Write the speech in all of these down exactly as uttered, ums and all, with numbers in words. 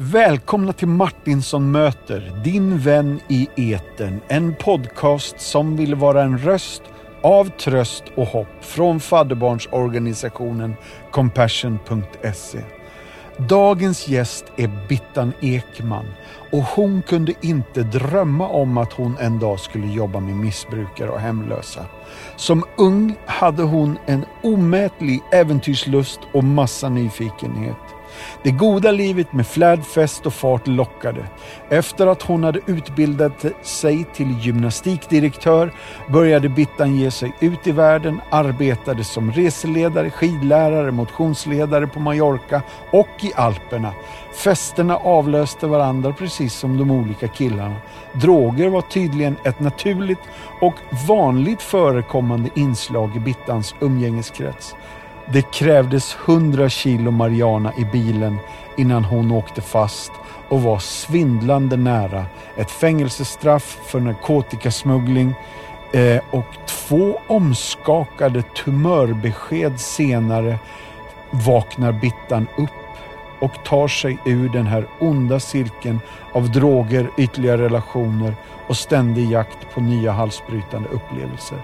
Välkomna till Martinsson möter, din vän i etern. En podcast som vill vara en röst av tröst och hopp från fadderbarnsorganisationen Compassion punkt se. Dagens gäst är Bittan Ekman och hon kunde inte drömma om att hon en dag skulle jobba med missbrukare och hemlösa. Som ung hade hon en omätlig äventyrslust och massa nyfikenhet. Det goda livet med flärd, fest och fart lockade. Efter att hon hade utbildat sig till gymnastikdirektör började Bittan ge sig ut i världen, arbetade som reseledare, skidlärare, motionsledare på Mallorca och i Alperna. Festerna avlöste varandra precis som de olika killarna. Droger var tydligen ett naturligt och vanligt förekommande inslag i Bittans umgängeskrets. Det krävdes hundra kilo marijuana i bilen innan hon åkte fast och var svindlande nära ett fängelsestraff för narkotikasmuggling eh, och två omskakade tumörbesked senare vaknar Bittan upp och tar sig ur den här onda cirkeln av droger, ytliga relationer och ständig jakt på nya halsbrytande upplevelser.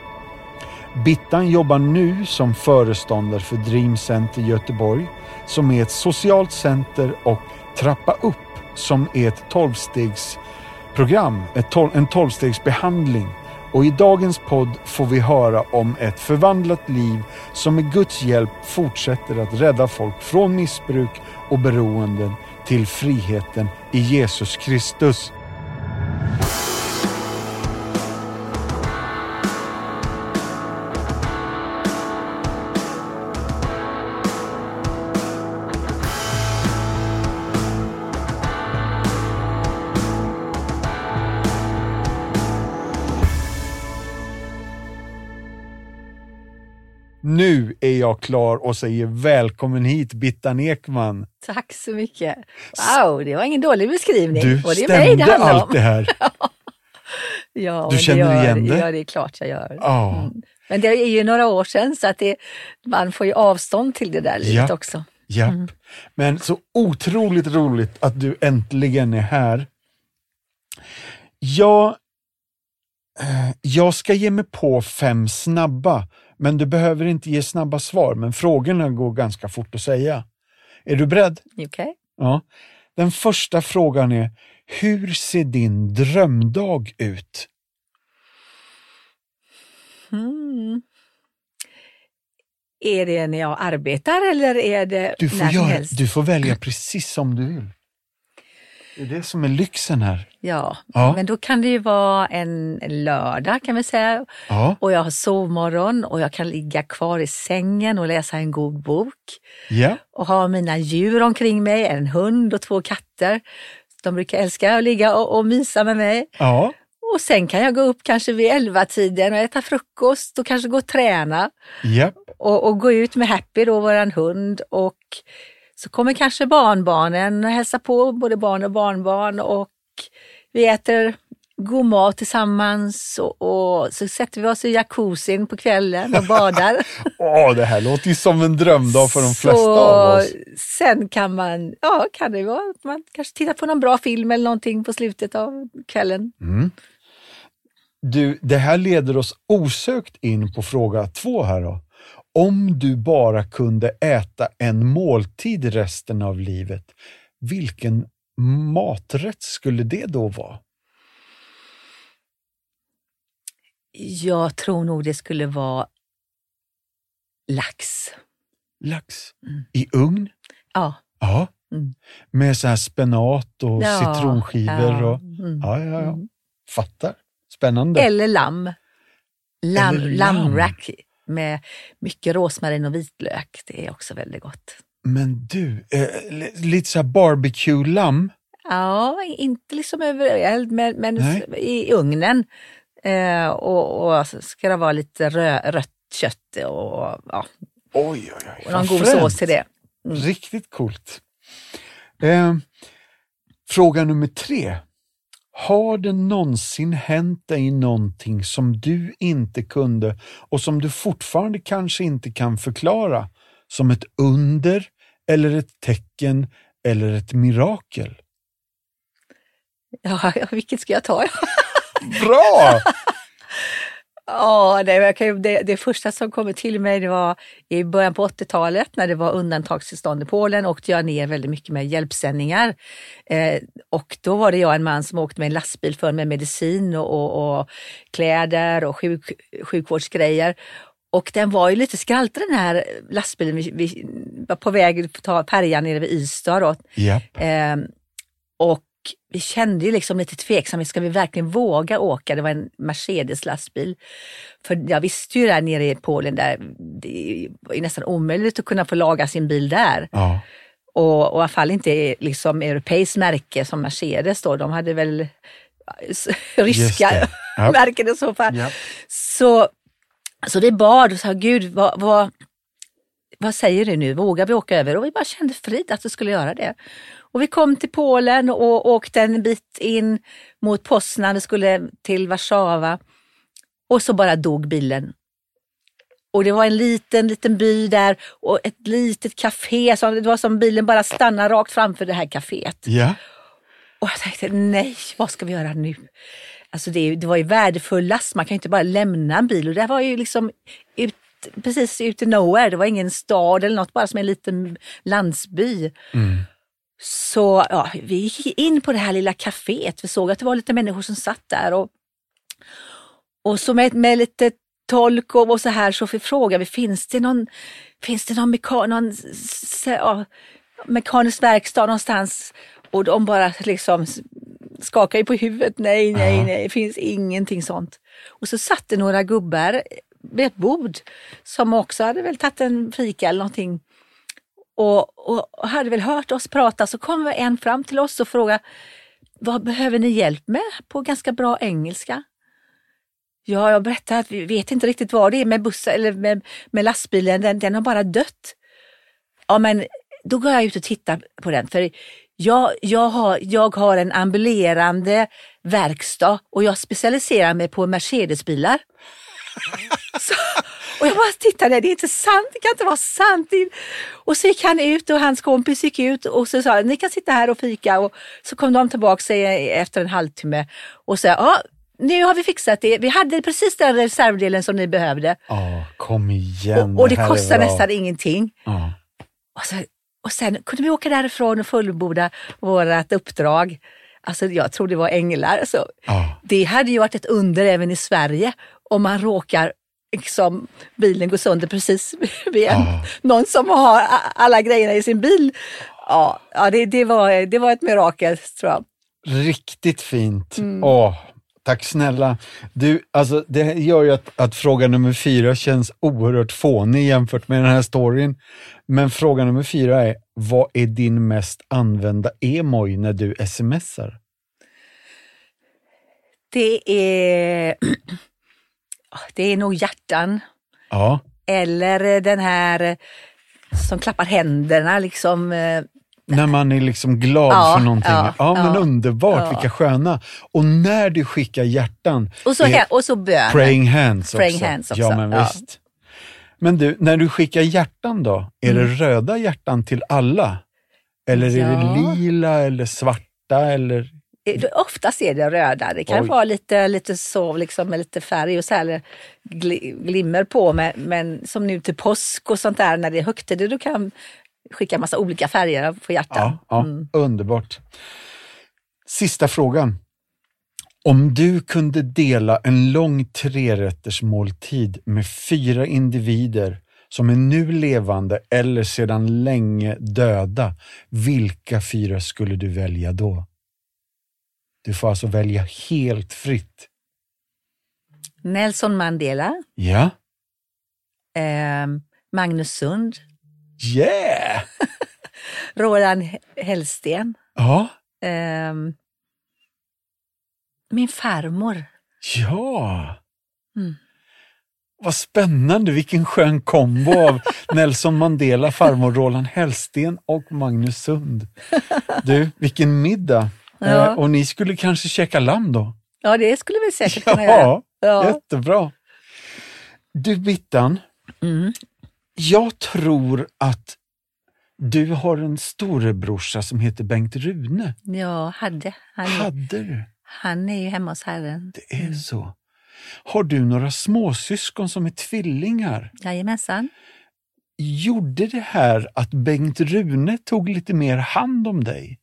Bittan jobbar nu som föreståndare för Dream Center i Göteborg som är ett socialt center och Trappa upp som är ett tolvstegsprogram, ett tol- en tolvstegsbehandling. Och i dagens podd får vi höra om ett förvandlat liv som med Guds hjälp fortsätter att rädda folk från missbruk och beroenden till friheten i Jesus Kristus. Nu är jag klar och säger välkommen hit, Bittan Ekman. Tack så mycket. Wow, det var ingen dålig beskrivning. Du och det är stämde mig det handlar om. Allt det här. Ja, du känner det gör, igen det? Ja, det är klart jag gör. Oh. Mm. Men det är ju några år sedan så att det, man får ju avstånd till det där livet japp, också. Japp. Mm. Men så otroligt roligt att du äntligen är här. Jag, jag ska ge mig på fem snabba. Men du behöver inte ge snabba svar, men frågorna går ganska fort att säga. Är du beredd? Okej. Okay. Ja. Den första frågan är, hur ser din drömdag ut? Mm. Är det när jag arbetar eller är det du får när som helst? Du får välja precis som du vill. Det är det som är lyxen här. Ja, ja, men då kan det ju vara en lördag kan vi säga. Ja. Och jag har sovmorgon och jag kan ligga kvar i sängen och läsa en god bok. Ja. Och ha mina djur omkring mig, en hund och två katter. De brukar älska att ligga och, och mysa med mig. Ja. Och sen kan jag gå upp kanske vid elva-tiden och äta frukost och kanske gå och träna. Ja. Och, och gå ut med Happy då, våran hund, och... Så kommer kanske barnbarnen och hälsa på, både barn och barnbarn, och vi äter god mat tillsammans och, och så sätter vi oss i jacuzzin på kvällen och badar. Åh, oh, det här låter ju som en drömdag för de flesta så, av oss. Sen kan man, ja kan det vara, man kanske tittar på någon bra film eller någonting på slutet av kvällen. Mm. Du, det här leder oss osökt in på fråga två här då. Om du bara kunde äta en måltid resten av livet, vilken maträtt skulle det då vara? Jag tror nog det skulle vara lax. Lax? Mm. I ugn? Ja. Ja. Mm. Med så här spenat och ja, citronskivor. Ja. Och, mm. ja, ja, ja. Fattar. Spännande. Eller lamm. Lam, Eller lamm. Lammrack. Med mycket rosmarin och vitlök. Det är också väldigt gott. Men du, eh, lite så här barbecue-lamm? Ja, inte liksom över eld, men, men i ugnen. Eh, och, och ska det vara lite rö, rött kött och ja. Oj, oj, oj. Och någon god sås till det. Mm. Riktigt coolt. Eh, fråga nummer tre. Har det någonsin hänt dig någonting som du inte kunde och som du fortfarande kanske inte kan förklara som ett under eller ett tecken eller ett mirakel? Ja, vilket ska jag ta? Bra! Ja, det, det, det första som kom till mig det var i början på åttiotalet när det var undantagstillstånd i Polen åkte jag ner väldigt mycket med hjälpsändningar eh, och då var det jag en man som åkte med en lastbil för med medicin och, och, och kläder och sjuk, sjukvårdsgrejer och den var ju lite skraltare den här lastbilen, vi, vi var på väg att ta färjan nere vid Ystad då. Yep. eh, och vi kände ju liksom lite tveksamhet, ska vi verkligen våga åka? Det var en Mercedes-lastbil. För jag visste ju där nere i Polen, där det är nästan omöjligt att kunna få laga sin bil där. Ja. Och, och i alla fall inte liksom europeiskt märke som Mercedes då. De hade väl ryska ja. märken i så fall. Ja. Så, så vi bad och sa, Gud, vad... vad Vad säger du nu? Vågar vi åka över? Och vi bara kände frid att vi skulle göra det. Och vi kom till Polen och åkte en bit in mot Poznan. Vi skulle till Warszawa. Och så bara dog bilen. Och det var en liten, liten by där. Och ett litet café. Det var som bilen bara stannade rakt framför det här caféet. Yeah. Och jag tänkte, nej, vad ska vi göra nu? Alltså det, det var ju värdefull last. Man kan ju inte bara lämna en bil. Och det var ju liksom... ut precis ute i nowhere, det var ingen stad eller något, bara som en liten landsby. Mm. Så ja, vi gick in på det här lilla kaféet, vi såg att det var lite människor som satt där och, och så med, med lite tolk och, och så här så frågade vi, finns det någon finns det någon, meka, någon ja, mekanisk verkstad någonstans? Och de bara liksom skakade ju på huvudet, nej, nej, uh-huh. nej, det finns ingenting sånt. Och så satt det några gubbar med ett bord som också hade väl tagit en fika eller någonting och, och, och hade väl hört oss prata, så kom en fram till oss och frågade, vad behöver ni hjälp med? På ganska bra engelska. Ja, jag berättade att vi vet inte riktigt vad det är med bussen eller med, med lastbilen, den, den har bara dött. Ja, men då går jag ut och tittar på den, för jag, jag, har, jag har en ambulerande verkstad och jag specialiserar mig på Mercedesbilar. Så, och jag bara tittade, det är inte sant, det kan inte vara sant. Och så gick han ut och hans kompis gick ut och så sa, ni kan sitta här och fika. Och så kom de tillbaka efter en halvtimme och sa, ja, nu har vi fixat det, vi hade precis den reservdelen som ni behövde. Oh, kom igen. Och, och det kostar nästan ingenting. Oh. Och, så, och sen kunde vi åka därifrån och fullborda vårt uppdrag. Alltså jag tror det var änglar. Alltså. Oh. Det hade ju varit ett under även i Sverige om man råkar, liksom, bilen går sönder precis vid en, oh. någon som har alla grejerna i sin bil. Ja, ja det, det, var, det var ett mirakel, tror jag. Riktigt fint. Mm. Åh, tack snälla. Du, alltså, det gör ju att, att fråga nummer fyra känns oerhört fånig jämfört med den här storyn. Men fråga nummer fyra är, vad är din mest använda emoji när du smsar? Det är... Det är nog hjärtan. Ja. Eller den här som klappar händerna. Liksom. När man är liksom glad ja, för någonting. Ja, ja men ja, underbart, ja. Vilka sköna. Och när du skickar hjärtan. Och så, he- och så bön. Praying hands också. Praying hands också. Ja, men ja. Visst. Men du, när du skickar hjärtan då. Är mm. det röda hjärtan till alla? Eller ja. Är det lila eller svarta eller... Ofta ser det röda. Det kan Oj. vara lite, lite så, liksom, med lite färg och så här, glimmer på. Men, men som nu till påsk och sånt där, när det är högtider, du kan skicka en massa olika färger på hjärtan. Ja, ja. Mm. Underbart. Sista frågan. Om du kunde dela en lång trerättersmåltid med fyra individer som är nu levande eller sedan länge döda, vilka fyra skulle du välja då? Du får alltså välja helt fritt. Nelson Mandela. Ja. Eh, Magnus Sund. Yeah! Roland Hellsten. Ja. Eh, min farmor. Ja! Mm. Vad spännande, vilken skön kombo av Nelson Mandela, farmor Roland Hellsten och Magnus Sund. Du, vilken middag. Ja. Och ni skulle kanske käka lamm då? Ja, det skulle vi säkert kunna ja, göra. Ja, jättebra. Du Bittan, mm. jag tror att Du har en storebrorsa som heter Bengt Rune. Ja, hade. Han, hade du? Han är ju hemma hos Herren. Det är mm. så. Har du några småsyskon som är tvillingar? Jajamensan. Gjorde det här att Bengt Rune tog lite mer hand om dig?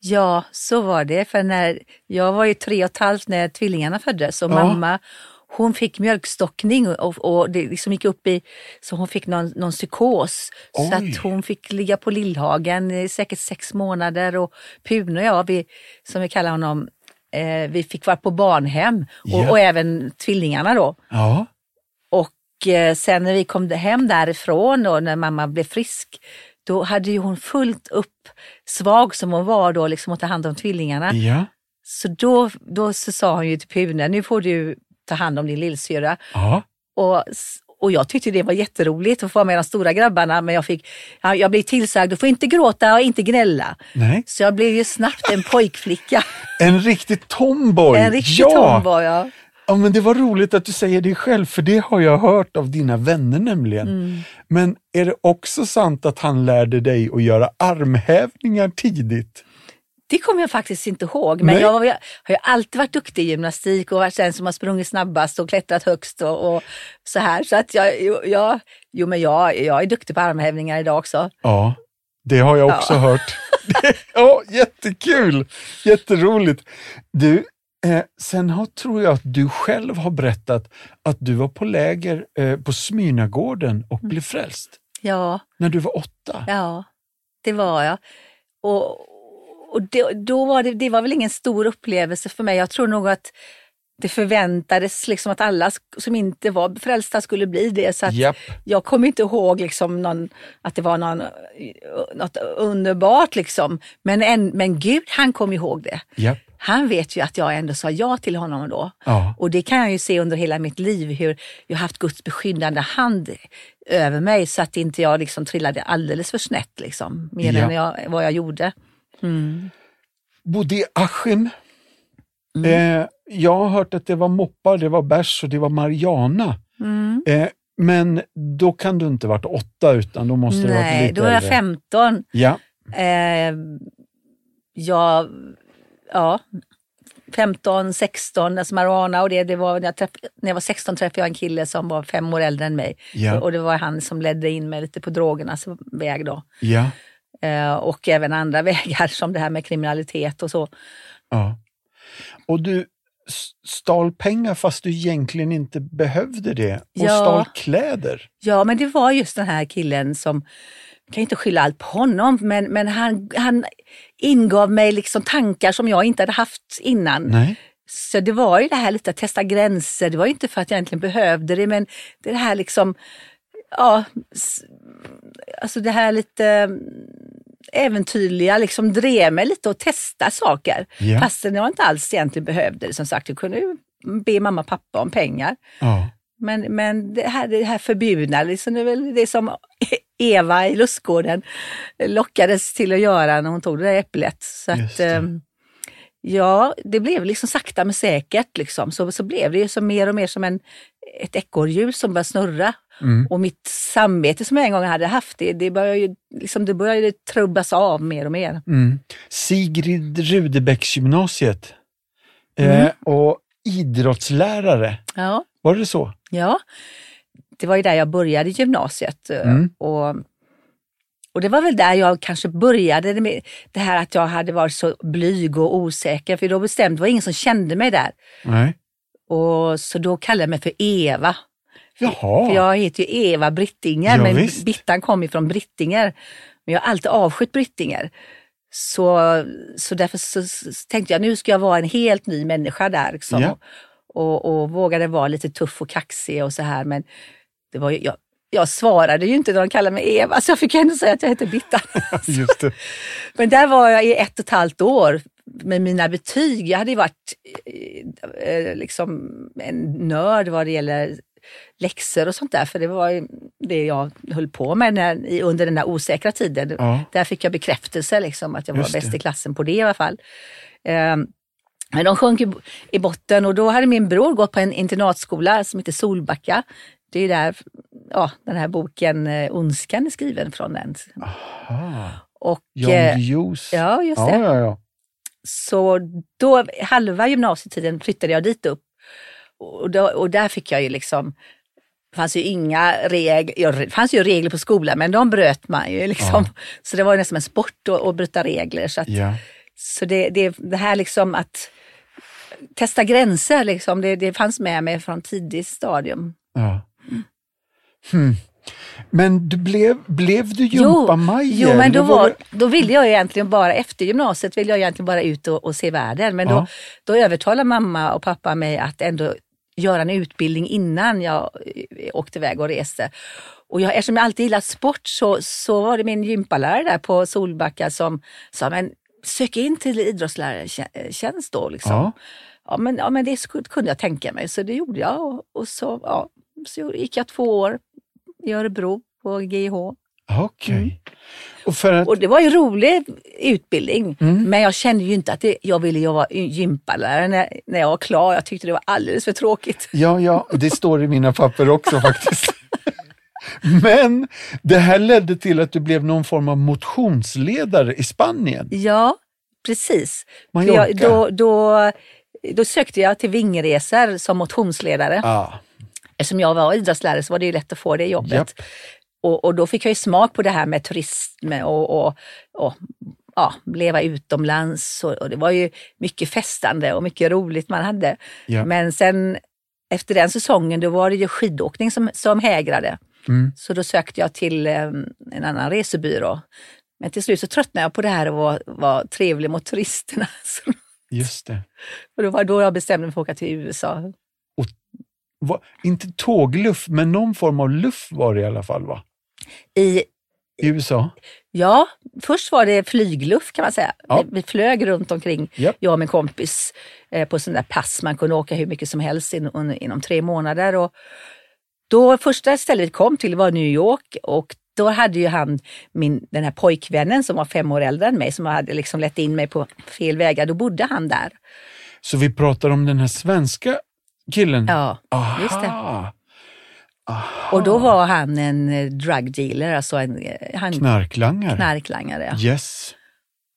Ja, så var det. För när jag var ju tre och ett halvt när tvillingarna föddes. Och ja. mamma, hon fick mjölkstockning och, och det liksom gick upp i... Så hon fick någon, någon psykos. Oj. Så att hon fick ligga på Lillhagen i säkert sex månader. Och Pune och jag, vi, som vi kallar honom, eh, vi fick vara på barnhem. Ja. Och, och även tvillingarna då. Ja. Och eh, sen när vi kom hem därifrån och när mamma blev frisk... Då hade ju hon fullt upp, svag som hon var då, liksom att ta hand om tvillingarna. Ja. Så då, då så sa hon ju till Pune, nu får du ta hand om din lillsyra. Ja. Och, och jag tyckte det var jätteroligt att få vara med de stora grabbarna. Men jag, fick, jag blev tillsagd, du får inte gråta och inte gnälla. Nej. Så jag blev ju snabbt en pojkflicka. En riktig tomboy. En riktig ja. tomboy, ja. Ja, men det var roligt att du säger det själv, för det har jag hört av dina vänner nämligen. Mm. Men är det också sant att han lärde dig att göra armhävningar tidigt? Det kommer jag faktiskt inte ihåg, men jag, jag har ju alltid varit duktig i gymnastik och varit den som har sprungit snabbast och klättrat högst och, och så här. Så att jag, jag, jo, men jag, jag är duktig på armhävningar idag också. Ja, det har jag också ja. hört. Ja, jättekul, jätteroligt. Du... Eh, sen har, tror jag att du själv har berättat att du var på läger eh, på Smynagården och mm. blev frälst. Ja. När du var åtta. Ja, det var jag. Och, och det, då var det, det var väl ingen stor upplevelse för mig. Jag tror nog att det förväntades liksom att alla som inte var frälsta skulle bli det. Så att yep. jag kommer inte ihåg liksom någon, att det var någon, något underbart. Liksom. Men, en, men Gud, han kom ihåg det. Yep. Han vet ju att jag ändå sa ja till honom då. Ja. Och det kan jag ju se under hela mitt liv hur jag har haft Guds beskyddande hand över mig så att inte jag liksom trillade alldeles för snett liksom, mer ja. än jag, vad jag gjorde. Mm. Bodde i Askim. Mm. Eh, jag har hört att det var moppar, det var bärs och det var Mariana. Mm. Eh, men då kan du inte varit åtta utan då måste det ha varit lite... Nej, då var jag femton. Ja. Eh, jag... Ja, femton, sexton, alltså Mariana och det, det var, när, jag träff, när jag var sexton träffade jag en kille som var fem år äldre än mig. Ja. Och det var han som ledde in mig lite på drogernas väg då. Ja. Eh, och även andra vägar som det här med kriminalitet och så. Ja. Och du stal pengar fast du egentligen inte behövde det. Och ja. stal kläder. Ja, men det var just den här killen som... Jag kan inte skylla allt på honom, men, men han, han ingav mig liksom tankar som jag inte hade haft innan. Nej. Så det var ju det här lite att testa gränser. Det var ju inte för att jag egentligen behövde det, men det här liksom, ja, alltså det här lite äventyrliga liksom drev mig lite att testa saker. Ja. Fastän jag inte alls egentligen behövde det, som sagt. Jag kunde ju be mamma och pappa om pengar. Ja. Men, men det här, det här förbjudna, liksom, det är väl det som Eva i lustgården lockades till att göra när hon tog det där äpplet. Så att, det. Ja, det blev liksom sakta men säkert. Liksom. Så, så blev det ju som mer och mer som en, ett ekorrhjul som började snurra. Mm. Och mitt samvete som jag en gång hade haft, det, det började ju liksom, det började trubbas av mer och mer. Mm. Sigrid Rudebecks gymnasiet mm. eh, och idrottslärare. Ja. Var det så? Ja, det var ju där jag började gymnasiet. Mm. Och, och det var väl där jag kanske började med det här att jag hade varit så blyg och osäker. För då bestämde var ingen som kände mig där. Nej. Och så då kallade jag mig för Eva. Jaha. För jag heter ju Eva Brittinger. Ja, men visst. Bittan kom ju från Brittinger. Men jag har alltid avskytt Brittinger. Så, så därför så, så tänkte jag, nu ska jag vara en helt ny människa där liksom. Ja. Och, och vågade vara lite tuff och kaxig och så här. Men det var ju, jag, jag svarade ju inte när de kallade mig Eva. Så jag fick ändå säga att jag heter Bittan. Just det. Men där var jag i ett och ett halvt år med mina betyg. Jag hade ju varit eh, liksom en nörd vad det gäller läxor och sånt där. För det var ju det jag höll på med när, under den där osäkra tiden. Ja. Där fick jag bekräftelse liksom, att jag Just var bäst det. i klassen på det i alla fall. Eh, Men de sjönk i botten och då hade min bror gått på en internatskola som heter Solbacka. Det är där ja, den här boken Ondskan är skriven från en. Aha. Och John Hughes. Ja, just det. Ja, ja, ja. Så då, halva gymnasietiden flyttade jag dit upp. Och, då, och där fick jag ju liksom... Det fanns ju inga regler, det fanns ju regler på skolan, men de bröt man ju liksom. Ja. Så det var ju nästan en sport att, att bryta regler. Så, att, ja. Så det, det, det här liksom att testa gränser liksom, det, det fanns med mig från tidigt stadium. Ja. Hmm. Men du blev, blev du gympamajer? Jo, jo, men då, var, då ville jag egentligen bara, efter gymnasiet ville jag egentligen bara ut och, och se världen. Men ja. då, då övertalade mamma och pappa mig att ändå göra en utbildning innan jag åkte iväg och reste. Och jag, eftersom jag alltid gillat sport så, så var det min gympalärare där på Solbacka som sa, men sök in till idrottslärartjänst då liksom. Ja. Ja, men, ja, men det kunde jag tänka mig, så det gjorde jag. Och, och så, ja, så gick jag två år i Örebro på G I H. Okej. Mm. Och, för att... och det var ju en rolig utbildning, mm. men jag kände ju inte att det, jag ville vara gympalärare när, när jag var klar. Jag tyckte det var alldeles för tråkigt. Ja, ja, det står i mina papper också faktiskt. Men det här ledde till att du blev någon form av motionsledare i Spanien. Ja, precis. Jag, då, då, då sökte jag till Vingresor som motionsledare. Ah. Eftersom jag var idrottslärare så var det ju lätt att få det jobbet. Japp. Och, och då fick jag ju smak på det här med turism och, och, och ja, leva utomlands. Och, och det var ju mycket festande och mycket roligt man hade. Ja. Men sen efter den säsongen då var det ju skidåkning som, som hägrade. Mm. Så då sökte jag till en, en annan resebyrå. Men till slut så tröttnade jag på det här och var, var trevlig mot turisterna. Just det. Och då var då jag bestämde mig för att åka till U S A. Och va, inte tågluff, men någon form av luff var det i alla fall, va? I, I U S A? Ja, först var det flygluff kan man säga. Ja. Vi, vi flög runt omkring, yep. jag och min kompis, eh, på sådana där pass. Man kunde åka hur mycket som helst in, un, inom tre månader. Och då första stället vi kom till var New York, och då hade ju han, min, den här pojkvännen som var fem år äldre än mig, som hade liksom lett in mig på fel vägar, då bodde han där. Så vi pratar om den här svenska killen? Ja, aha. Just det. Aha. Och då var han en drug dealer, alltså en han, knarklangare. knarklangare. Yes.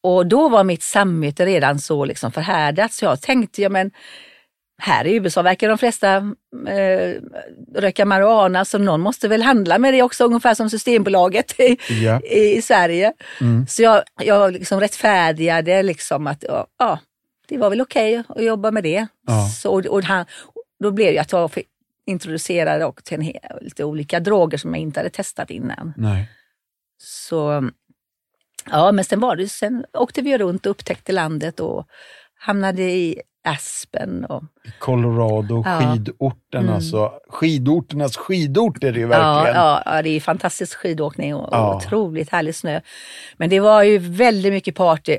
Och då var mitt samvete redan så liksom förhärdat, så jag tänkte, ja men här i U S A verkar de flesta eh, röka marijuana, så någon måste väl handla med det också, ungefär som Systembolaget i, ja. i, i Sverige. Mm. Så jag, jag liksom rättfärdigade liksom att ja, ja, det var väl okej okay att jobba med det. Ja. Så, och, och han, då blev jag att jag introducerade och till en hel, lite olika droger som jag inte hade testat innan. Nej. Så ja, men sen var det, sen åkte vi runt och upptäckte landet och hamnade i Aspen och Colorado, skidorten, ja. Alltså skidorternas skidort är det ju verkligen. Ja, ja, det är fantastisk skidåkning och ja. Otroligt härlig snö. Men det var ju väldigt mycket party,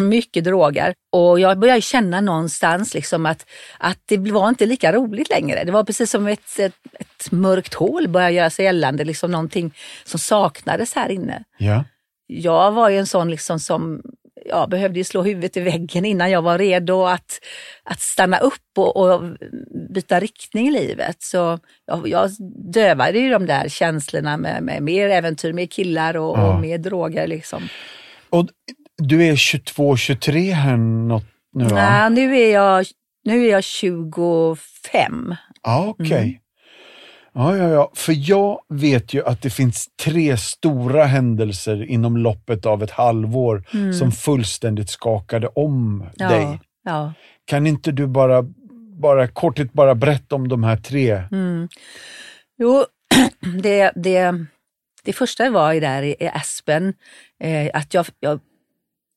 mycket droger, och jag började känna någonstans liksom att, att det var inte lika roligt längre. Det var precis som ett, ett, ett mörkt hål började göra sig gällande, liksom någonting som saknades här inne. Ja. Jag var ju en sån liksom som ja, behövde ju slå huvudet i väggen innan jag var redo att, att stanna upp och, och byta riktning i livet. Så jag, jag dövade ju de där känslorna med, med mer äventyr, mer killar och, ja. Och mer droger liksom. Och du är tjugotvå tjugotre här något nu, va? Ja, nu är jag, nu är jag tjugofem. Ja, okej. Okay. Mm. Ja, ja, ja. För jag vet ju att det finns tre stora händelser inom loppet av ett halvår mm. som fullständigt skakade om ja, dig. Ja. Kan inte du bara, bara kortigt bara berätta om de här tre? Mm. Jo, det, det, det första var ju där i Aspen eh, att jag, jag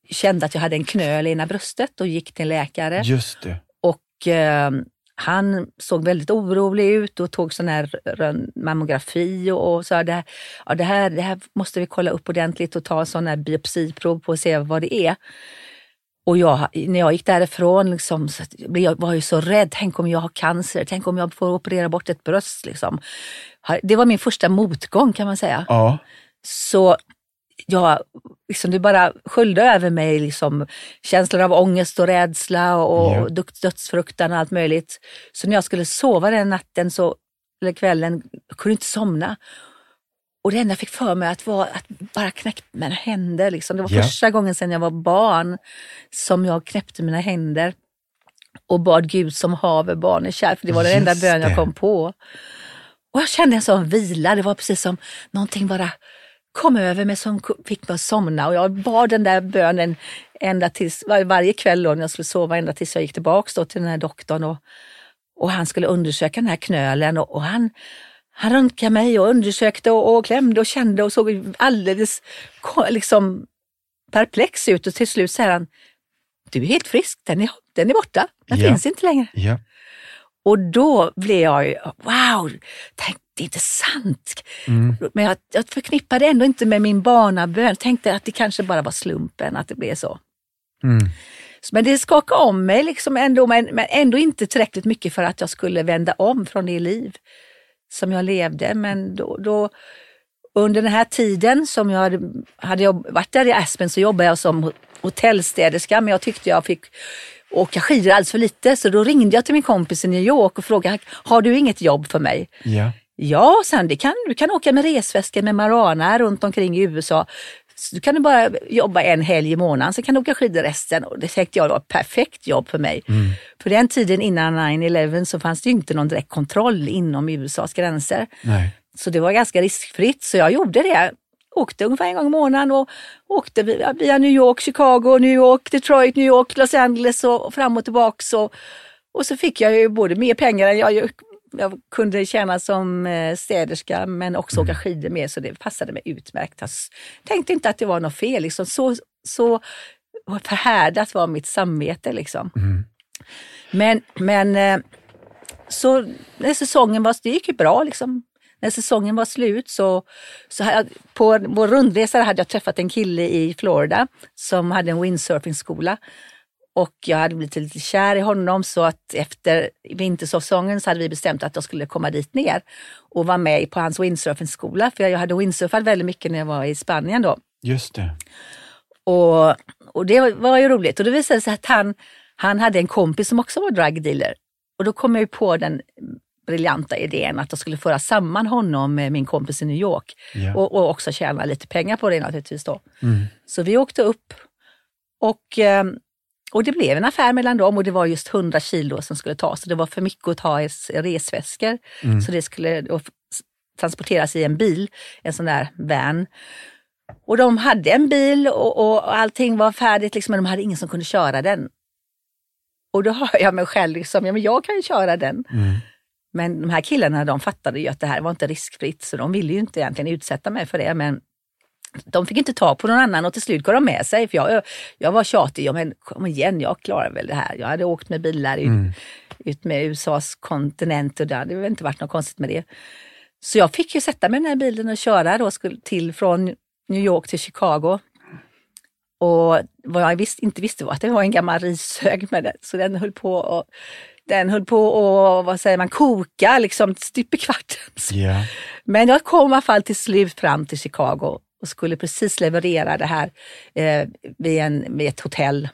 kände att jag hade en knöl i ena bröstet och gick till en läkare. Just det. Och... Eh, han såg väldigt orolig ut och tog sån här mammografi och sa det, ja, det, här, det här måste vi kolla upp ordentligt och ta sån här biopsiprov på och se vad det är. Och jag, när jag gick därifrån liksom, så jag var jag ju så rädd. Tänk om jag har cancer, tänk om jag får operera bort ett bröst. Liksom. Det var min första motgång kan man säga. Ja. Så... Ja, liksom det bara sköljde över mig liksom, känslor av ångest och rädsla och, och yeah. dödsfruktan och allt möjligt. Så när jag skulle sova den natten så eller kvällen, kunde inte somna. Och det enda jag fick för mig att, var, att bara knäcka mina händer. Liksom. Det var yeah. första gången sedan jag var barn som jag knäppte mina händer och bad Gud som haver barn är kär. För det var den enda bön jag kom på. Och jag kände en sån vila. Det var precis som någonting bara kom över mig som fick mig att somna. Och jag bad den där bönen ända tills, var, varje kväll då, när jag skulle sova, ända tills jag gick tillbaka då, till den här doktorn. Och, och han skulle undersöka den här knölen. Och, och han... Han röntgade mig och undersökte och, och klämde och kände och såg alldeles liksom perplex ut. Och till slut säger han, du är helt frisk, den är, den är borta. Den yeah. finns inte längre. Yeah. Och då blev jag ju, wow, tänk, det är inte sant. Mm. Men jag, jag förknippade ändå inte med min barnabön. Tänkte att det kanske bara var slumpen att det blev så. Mm. Men det skakade om mig liksom ändå, men, men ändå inte tillräckligt mycket för att jag skulle vända om från det liv som jag levde, men då, då under den här tiden som jag hade, hade jag varit där i Aspen så jobbade jag som hotellstäderska, men jag tyckte jag fick åka skidor alls för lite, så då ringde jag till min kompis i New York och frågade, har du inget jobb för mig? Ja, ja sen, det kan, du kan åka med resväskor med Marana runt omkring i U S A, så du kan bara jobba en helg i månaden, så kan du åka skidor resten. Och det tänkte jag var ett perfekt jobb för mig. Mm. För den tiden innan nine eleven så fanns det ju inte någon direkt kontroll inom U S A:s gränser. Nej. Så det var ganska riskfritt, så jag gjorde det. Åkte ungefär en gång i månaden och åkte via, via New York, Chicago, New York, Detroit, New York, Los Angeles och fram och tillbaka. Så, och så fick jag ju både mer pengar än jag, jag kunde tjäna som städerska, men också mm. åka skidor med, så det passade mig utmärkt. Jag tänkte inte att det var något fel. Liksom. Så, så förhärdat var mitt samvete. Liksom. Mm. Men, men så när säsongen var, det gick ju bra liksom. När säsongen var slut så, så här, på vår rundresa hade jag träffat en kille i Florida som hade en windsurfingskola, och jag hade blivit lite kär i honom, så att efter vintersäsongen så hade vi bestämt att jag skulle komma dit ner och vara med på hans windsurfingskola, för jag hade windsurfat väldigt mycket när jag var i Spanien då. Just det. Och, och det var ju roligt, och det visade sig att han Han hade en kompis som också var drugdealer. Och då kom jag ju på den briljanta idén att jag skulle föra samman honom med min kompis i New York. Yeah. Och, och också tjäna lite pengar på det naturligtvis då. Mm. Så vi åkte upp. Och, och det blev en affär mellan dem. Och det var just hundra kilo som skulle tas. Så det var för mycket att ta i resväskor. Mm. Så det skulle transporteras i en bil. En sån där van. Och de hade en bil. Och, och allting var färdigt. Liksom, men de hade ingen som kunde köra den. Och då hör jag mig själv liksom, ja men jag kan ju köra den. Mm. Men de här killarna, de fattade ju att det här var inte riskfritt, så de ville ju inte egentligen utsätta mig för det, men de fick inte ta på någon annan, och till slut går de med sig, för jag, jag var tjatig, ja men kom igen, jag klarar väl det här. Jag hade åkt med bilar ut, mm. ut med U S A:s kontinent, och det hade inte varit något konstigt med det. Så jag fick ju sätta mig i den här bilen och köra då till från New York till Chicago. Och vad jag visst, inte visste var att det var en gammal rishög med det. Så den höll på och, den höll på och, vad säger man, koka liksom typ i kvarten. Yeah. Men jag kom i alla fall till slut fram till Chicago och skulle precis leverera det här eh, vid, en, vid ett hotell.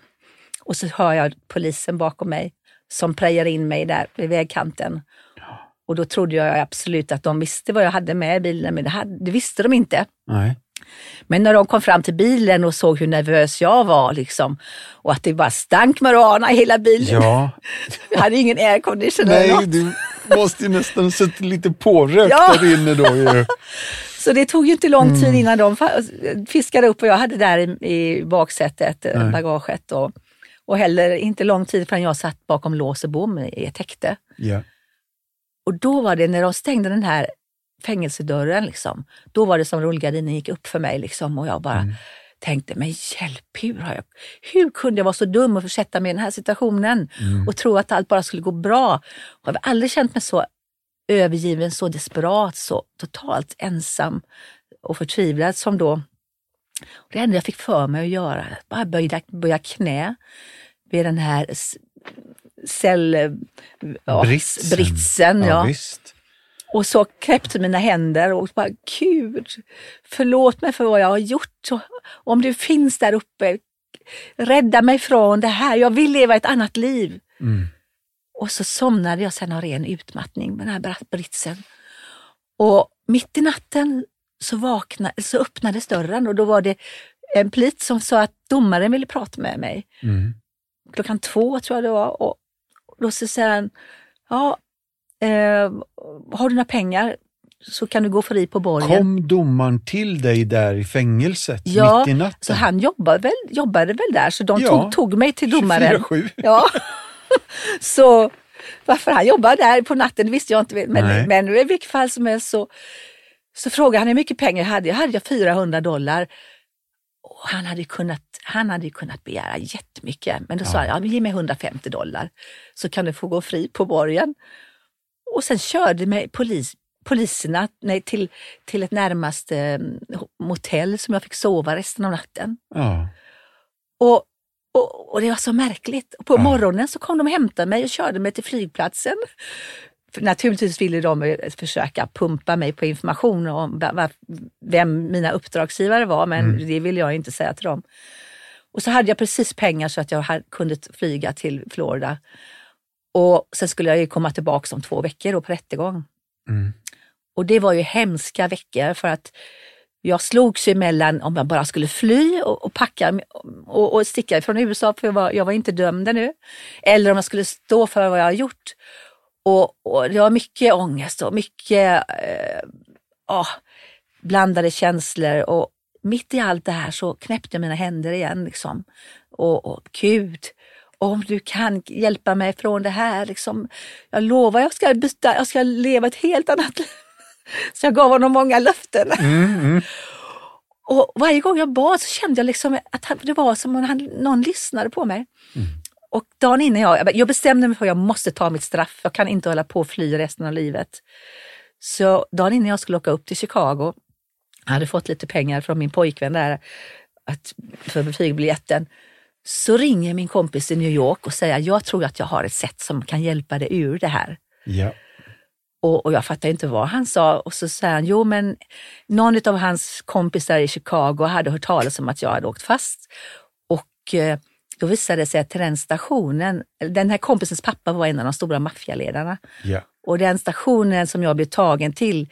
Och så hör jag polisen bakom mig som prejar in mig där vid vägkanten. Och då trodde jag absolut att de visste vad jag hade med i bilen, men det, hade, det visste de inte. Nej. Men när de kom fram till bilen och såg hur nervös jag var liksom, och att det bara stank marijuana i hela bilen. Ja. Jag hade ingen aircondition. Nej, du måste ju nästan sitta lite pårökt ja. där inne då. Ju. Så det tog ju inte lång tid mm. innan de fiskade upp, och jag hade där i, i baksätet, Nej. bagaget. Och, och heller inte lång tid förrän jag satt bakom lås och bom i ett häkte. Ja. Och då var det när de stängde den här fängelsedörren liksom. Då var det som rullgardinen gick upp för mig liksom, och jag bara mm. tänkte, men hjälp, hur har jag hur kunde jag vara så dum och försätta mig i den här situationen mm. och tro att allt bara skulle gå bra. Jag har aldrig känt mig så övergiven, så desperat, så totalt ensam och förtvivlad som då. Och det enda jag fick för mig att göra, bara böja, böja knä vid den här cellbritsen. Ja, ja. Visst. Och så knäppte mina händer och bara, Gud, förlåt mig för vad jag har gjort. Om du finns där uppe, rädda mig från det här. Jag vill leva ett annat liv. Mm. Och så somnade jag sen av ren utmattning med den här britsen. Och mitt i natten så, vakna, så öppnades dörren och då var det en plit som sa att domaren ville prata med mig. Mm. Klockan två tror jag det var. Och då säger han, ja, eh, har du några pengar så kan du gå förbi på borgen. Kom domaren till dig där i fängelset, ja, mitt i natten? Ja, så han jobbade väl, jobbade väl där så de ja, tog, tog mig till domaren. tjugofyra sju Ja, så varför han jobbade där på natten visste jag inte. Men, men i vilket fall som helst så, så frågade han hur mycket pengar jag hade. Jag hade fyra hundra dollar. Och han hade kunnat, han hade kunnat begära jättemycket. Men då ja. sa han, ja, men ge mig hundrafemtio dollar. Så kan du få gå fri på borgen. Och sen körde mig polis, poliserna nej, till, till ett närmaste motell som jag fick sova resten av natten. Ja. Och Och, och det var så märkligt. På ja. morgonen så kom de och hämtade mig och körde mig till flygplatsen. För naturligtvis ville de försöka pumpa mig på information om vem mina uppdragsgivare var. Men mm. det ville jag inte säga till dem. Och så hade jag precis pengar så att jag hade, kunde flyga till Florida. Och sen skulle jag ju komma tillbaka om två veckor och på rättegång. Mm. Och det var ju hemska veckor för att jag slogs emellan om jag bara skulle fly och, och packa och, och sticka från U S A för jag var, jag var inte dömd ännu. Eller om jag skulle stå för vad jag har gjort. Och, och det var mycket ångest och mycket eh, ah, blandade känslor. Och mitt i allt det här så knäppte jag mina händer igen. Liksom. Och, och gud, om du kan hjälpa mig från det här. Liksom. Jag lovar, jag ska byta, jag ska leva ett helt annat liv. Så jag gav honom många löften. Mm, mm. Och varje gång jag bad så kände jag liksom att han, det var som om han, någon lyssnade på mig. Mm. Och dagen innan jag, jag bestämde mig för att jag måste ta mitt straff. Jag kan inte hålla på och fly resten av livet. Så dagen innan jag skulle åka upp till Chicago. Jag hade fått lite pengar från min pojkvän där att, för flygbiljetten. Så ringer min kompis i New York och säger jag tror att jag har ett sätt som kan hjälpa dig ur det här. Ja. Och, och jag fattar inte vad han sa. Och så säger han, jo men någon av hans kompisar i Chicago hade hört talas om att jag hade åkt fast. Och eh, då visade det sig att till den stationen, den här kompisens pappa var en av de stora maffialedarna. Yeah. Och den stationen som jag blev tagen till,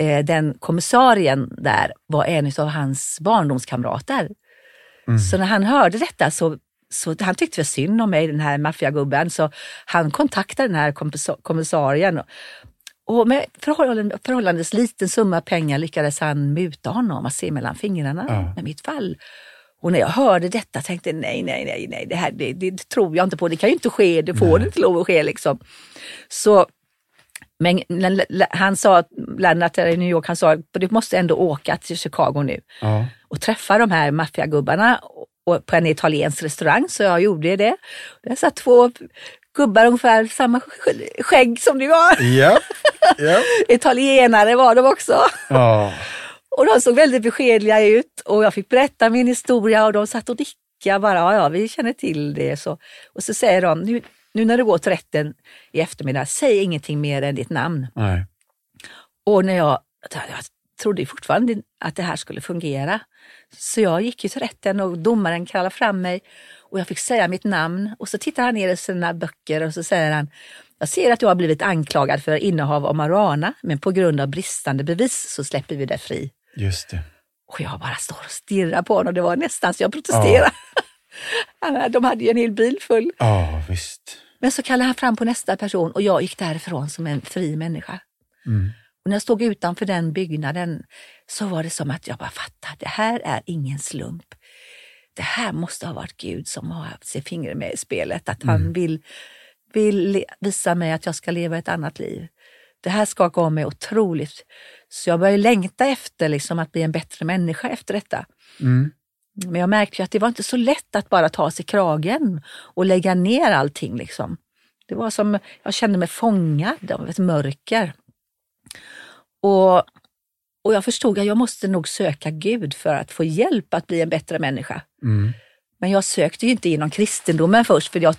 eh, den kommissarien där var en av hans barndomskamrater. Mm. Så när han hörde detta så... Så han tyckte väl synd om mig, den här maffiagubben. Så han kontaktade den här kommissarien. Och med förhållande, förhållandes liten summa pengar lyckades han muta honom att se mellan fingrarna ja. med mitt fall. Och när jag hörde detta tänkte jag nej, nej, nej, nej. Det här det, det tror jag inte på. Det kan ju inte ske. Det får nej. inte lov att ske liksom. Så, men han sa, landat i New York, han sa du måste ändå åka till Chicago nu. Ja. Och träffa de här maffiagubbarna på en italiensk restaurang, så jag gjorde det. Där satt två gubbar ungefär samma skägg som du har. Yep, yep. Italienare var de också. Oh. Och de såg väldigt beskedliga ut och jag fick berätta min historia och de satt och nickade bara, ja, ja vi känner till det. Så. Och så säger de, nu, nu när du går till rätten i eftermiddag, säg ingenting mer än ditt namn. Nej. Och när jag, jag trodde fortfarande att det här skulle fungera. Så jag gick ju till rätten och domaren kallade fram mig och jag fick säga mitt namn och så tittar han ner i sina böcker och så säger han jag ser att du har blivit anklagad för innehav av marijuana men på grund av bristande bevis så släpper vi dig fri. Just det. Och jag bara står och stirrar på honom, det var nästan så jag protesterade. Ja. De hade ju en hel bil full. Ja, visst. Men så kallade han fram på nästa person och jag gick därifrån som en fri människa. Mm. Och när jag stod utanför den byggnaden så var det som att jag bara fattade, det här är ingen slump. Det här måste ha varit Gud som har haft sig fingrar med i spelet. Att mm. han vill, vill visa mig att jag ska leva ett annat liv. Det här skakade om mig otroligt. Så jag började längta efter liksom, att bli en bättre människa efter detta. Mm. Men jag märkte ju att det var inte så lätt att bara ta sig kragen och lägga ner allting. Liksom. Det var som, jag kände mig fångad av ett mörker. Och, och jag förstod att jag måste nog söka Gud för att få hjälp att bli en bättre människa. Mm. Men jag sökte ju inte inom kristendomen först, för jag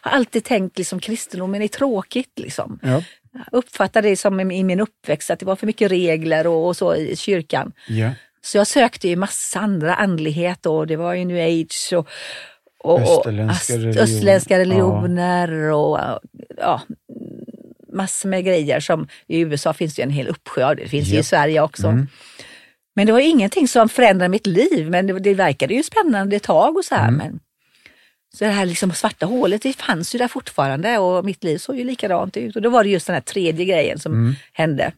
har alltid tänkt liksom kristendomen är tråkigt liksom. Ja. Jag uppfattade det som i min uppväxt att det var för mycket regler och, och så i kyrkan. Ja. Så jag sökte ju massa andra andlighet och det var ju New Age och, och österländska, och, religion. österländska religioner ja. och ja... massor med grejer som i U S A finns det en hel uppsjö av det. Det finns yep. ju i Sverige också. Mm. Men det var ju ingenting som förändrade mitt liv, men det, det verkade ju spännande ett tag och så här. Mm. Men, så det här liksom svarta hålet, det fanns ju där fortfarande och mitt liv såg ju likadant ut. Och då var det just den här tredje grejen som mm. hände.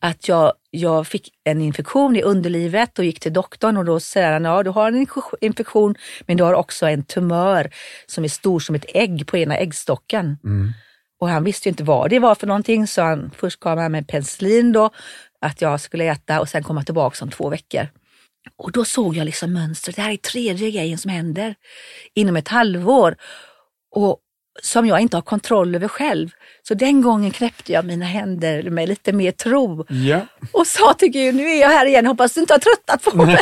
Att jag, jag fick en infektion i underlivet och gick till doktorn och då säger han, ja du har en infektion men du har också en tumör som är stor som ett ägg på ena äggstocken. Mm. Och han visste ju inte vad det var för någonting, så han först gav han mig penicillin då att jag skulle äta och sen komma tillbaka om två veckor. Och då såg jag liksom mönstret, det här är tredje grejen som händer inom ett halvår och som jag inte har kontroll över själv. Så den gången knäppte jag mina händer med lite mer tro. Ja. Och sa till Gud, nu är jag här igen. Hoppas du inte har tröttat på mig.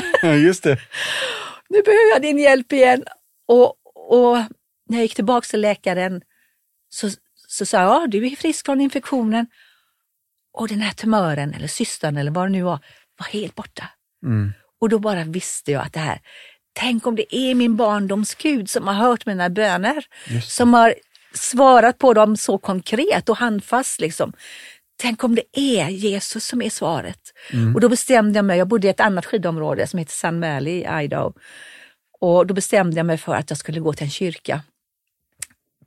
Just det. Nu behöver jag din hjälp igen. Och, och när jag gick tillbaka till läkaren så, så sa jag, ja, du är frisk från infektionen. Och den här tumören, eller systern, eller vad det nu var, var helt borta. Mm. Och då bara visste jag att det här... Tänk om det är min barndomsgud som har hört mina böner. Som har svarat på dem så konkret och handfast liksom. Tänk om det är Jesus som är svaret. Mm. Och då bestämde jag mig, jag bodde i ett annat skidområde som heter Samuel i Idaho. Och då bestämde jag mig för att jag skulle gå till en kyrka.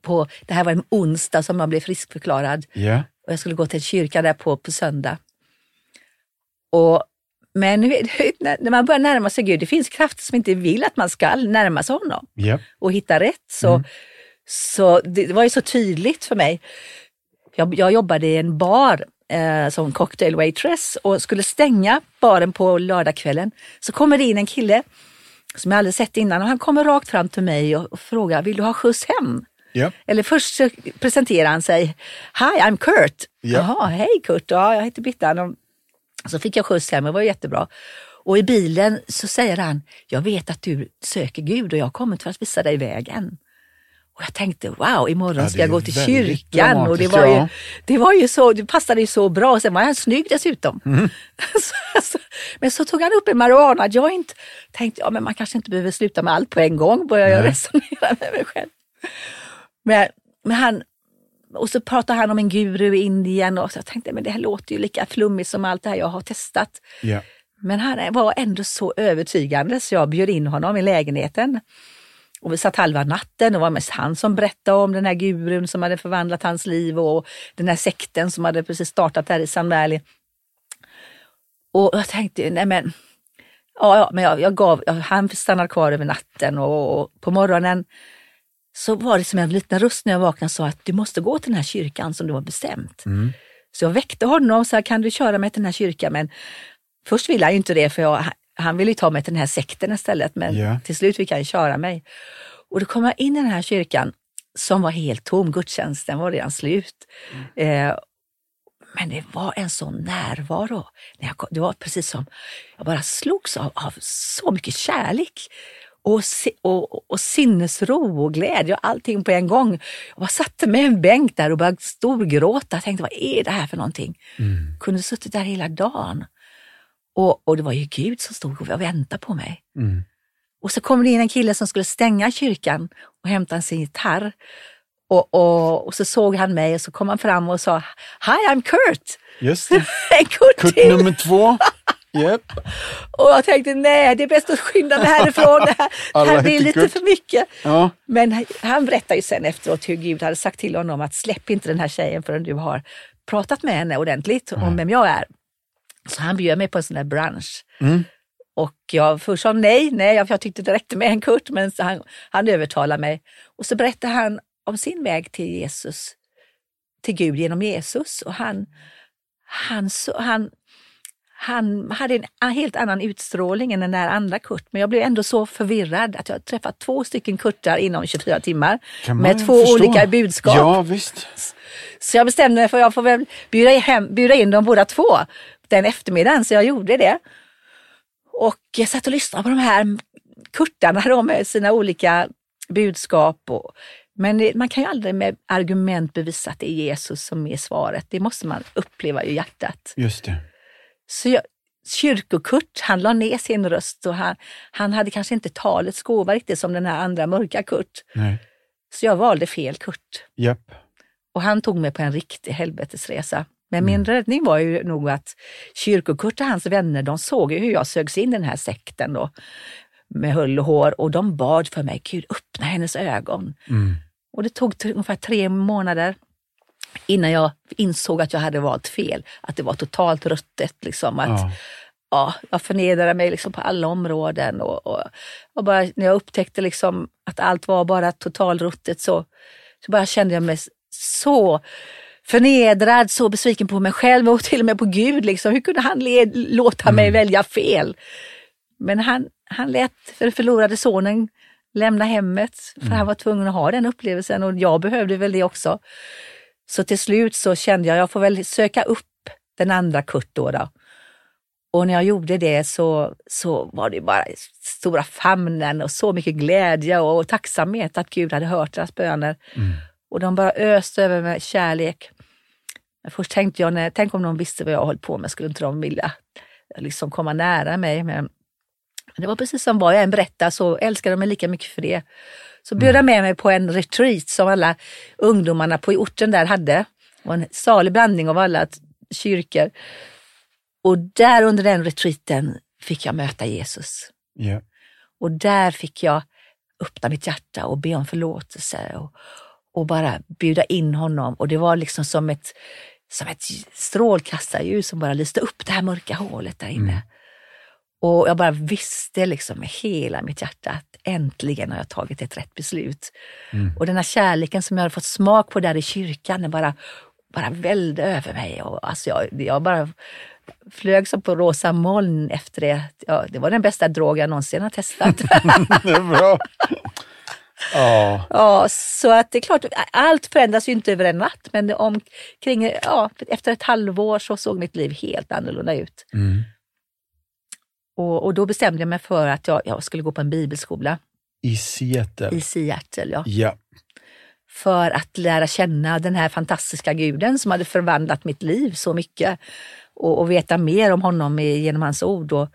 På, det här var en onsdag som jag blev friskförklarad. Yeah. Och jag skulle gå till en kyrka där på, på söndag. Och... Men när man börjar närma sig Gud, det finns krafter som inte vill att man ska närma sig honom yep. och hitta rätt. Så, mm. så det var ju så tydligt för mig. Jag, jag jobbade i en bar eh, som cocktail waitress och skulle stänga baren på lördagskvällen. Så kommer det in en kille som jag aldrig sett innan och han kommer rakt fram till mig och, och frågar, vill du ha skjuts hem? Yep. Eller först presenterar han sig, hi I'm Kurt. Yep. Jaha, hej Kurt, ja, jag heter Bittan och så fick jag skjuts hem, det var jättebra. Och i bilen så säger han, jag vet att du söker Gud och jag kommer för att visa dig vägen. Och jag tänkte, wow, imorgon ska ja, jag gå till kyrkan. Och det var, ju, det var ju så, det passade ju så bra. Och sen var han snygg dessutom. Mm. Men så tog han upp en marijuana joint. Tänkte, ja men man kanske inte behöver sluta med allt på en gång. Började jag resonera med mig själv. Men, men han... Och så pratade han om en guru i Indien och så jag tänkte, men det här låter ju lika flummigt som allt det här jag har testat. Yeah. Men han var ändå så övertygande så jag bjöd in honom i lägenheten. Och vi satt halva natten och var mest han som berättade om den här gurun som hade förvandlat hans liv och den här sekten som hade precis startat här i San Valley. Och jag tänkte, nej men, ja, ja men jag, jag gav, han stannade kvar över natten och, och på morgonen så var det som en liten röst när jag vaknade och sa att du måste gå till den här kyrkan som du har bestämt. Mm. Så jag väckte honom och sa, kan du köra mig till den här kyrkan? Men först ville han ju inte det för jag, han ville ju ta mig till den här sekten istället. Men yeah. till slut fick han köra mig. Och då kom jag in i den här kyrkan som var helt tom. Gudstjänsten var redan slut. Mm. Eh, men det var en sån närvaro. När jag kom, det var precis som jag bara slogs av, av så mycket kärlek. Och, och, och sinnesro och glädje och allting på en gång. Jag bara satte mig en bänk där och började storgråta. Jag tänkte, vad är det här för någonting? Mm. Kunde suttit där hela dagen. Och, och det var ju Gud som stod och väntade på mig. Mm. Och så kom det in en kille som skulle stänga kyrkan och hämta sin gitarr. Och, och, och så såg han mig och så kom han fram och sa, hi, I'm Kurt. Just det. Kurt, Kurt nummer två. Yep. Och jag tänkte, nej det är bäst att skynda mig härifrån. Det här, här blir lite Kurt. För mycket ja. Men han berättade ju sen efteråt hur Gud hade sagt till honom att släpp inte den här tjejen förrän du har pratat med henne ordentligt om mm. vem jag är. Så han bjöd mig på en sån där brunch mm. och jag först sa nej, nej jag, jag tyckte det räckte med en Kurt. Men han, han övertalade mig. Och så berättade han om sin väg till Jesus, till Gud genom Jesus. Och han han, så, han Han hade en helt annan utstrålning än den där andra Kurt. Men jag blev ändå så förvirrad att jag träffat två stycken Kurtar inom tjugofyra timmar. Med två förstå. Olika budskap. Ja, visst. Så jag bestämde mig för att jag får väl bjuda, hem, bjuda in dem båda två den eftermiddagen. Så jag gjorde det. Och jag satt och lyssnade på de här Kurtarna då, med sina olika budskap. Och, men det, man kan ju aldrig med argument bevisa att det är Jesus som är svaret. Det måste man uppleva i hjärtat. Just det. Så jag, kyrkokurt, han la ner sin röst och han, han hade kanske inte talets gåva riktigt som den här andra mörka Kurt. Nej. Så jag valde fel Kurt. Japp. Och han tog mig på en riktig helvetesresa. Men min mm. räddning var ju nog att kyrkokurt och hans vänner, de såg ju hur jag sögs in i den här sekten då. Med hull och hår. Och de bad för mig, Gud, öppna hennes ögon. Mm. Och det tog t- ungefär tre månader innan jag insåg att jag hade valt fel. Att det var totalt ruttet liksom. Att, ja. Ja, jag förnedrade mig liksom på alla områden. Och, och, och bara när jag upptäckte liksom att allt var bara totalruttet så, så bara kände jag mig så förnedrad, så besviken på mig själv och till och med på Gud liksom. Hur kunde han led, låta mig mm. välja fel? Men han, han lät för förlorade sonen lämna hemmet för mm. han var tvungen att ha den upplevelsen och jag behövde väl det också. Så till slut så kände jag, jag får väl söka upp den andra Kurt då då. Och när jag gjorde det så, så var det bara stora famnen och så mycket glädje och, och tacksamhet att Gud hade hört deras böner. Mm. Och de bara öste över med kärlek. Först tänkte jag, när, tänk om de visste vad jag höll på med, skulle inte de vilja liksom komma nära mig. Men det var precis som vad jag än berättade, så älskade de mig lika mycket för det. Så bjöd jag med mig på en retreat som alla ungdomarna på orten där hade. Och en salig blandning av alla kyrkor. Och där under den retreaten fick jag möta Jesus. Yeah. Och där fick jag öppna mitt hjärta och be om förlåtelse och, och bara bjuda in honom. Och det var liksom som ett, som ett strålkastarljus som bara lyste upp det här mörka hålet där inne. Mm. Och jag bara visste liksom med hela mitt hjärta att äntligen har jag tagit ett rätt beslut. Mm. Och den här kärleken som jag hade fått smak på där i kyrkan, den bara, bara välde över mig. Och alltså jag, jag bara flög som på rosa moln efter det. Ja, det var den bästa drogen jag någonsin har testat. Det är bra. Ja. Ja, så att det är klart, allt förändras ju inte över en natt. Men om, kring, ja, efter ett halvår så såg mitt liv helt annorlunda ut. Mm. Och, och då bestämde jag mig för att jag, jag skulle gå på en bibelskola. I Seattle. I Seattle, ja. Ja. För att lära känna den här fantastiska guden som hade förvandlat mitt liv så mycket. Och, och veta mer om honom i, genom hans ord. Och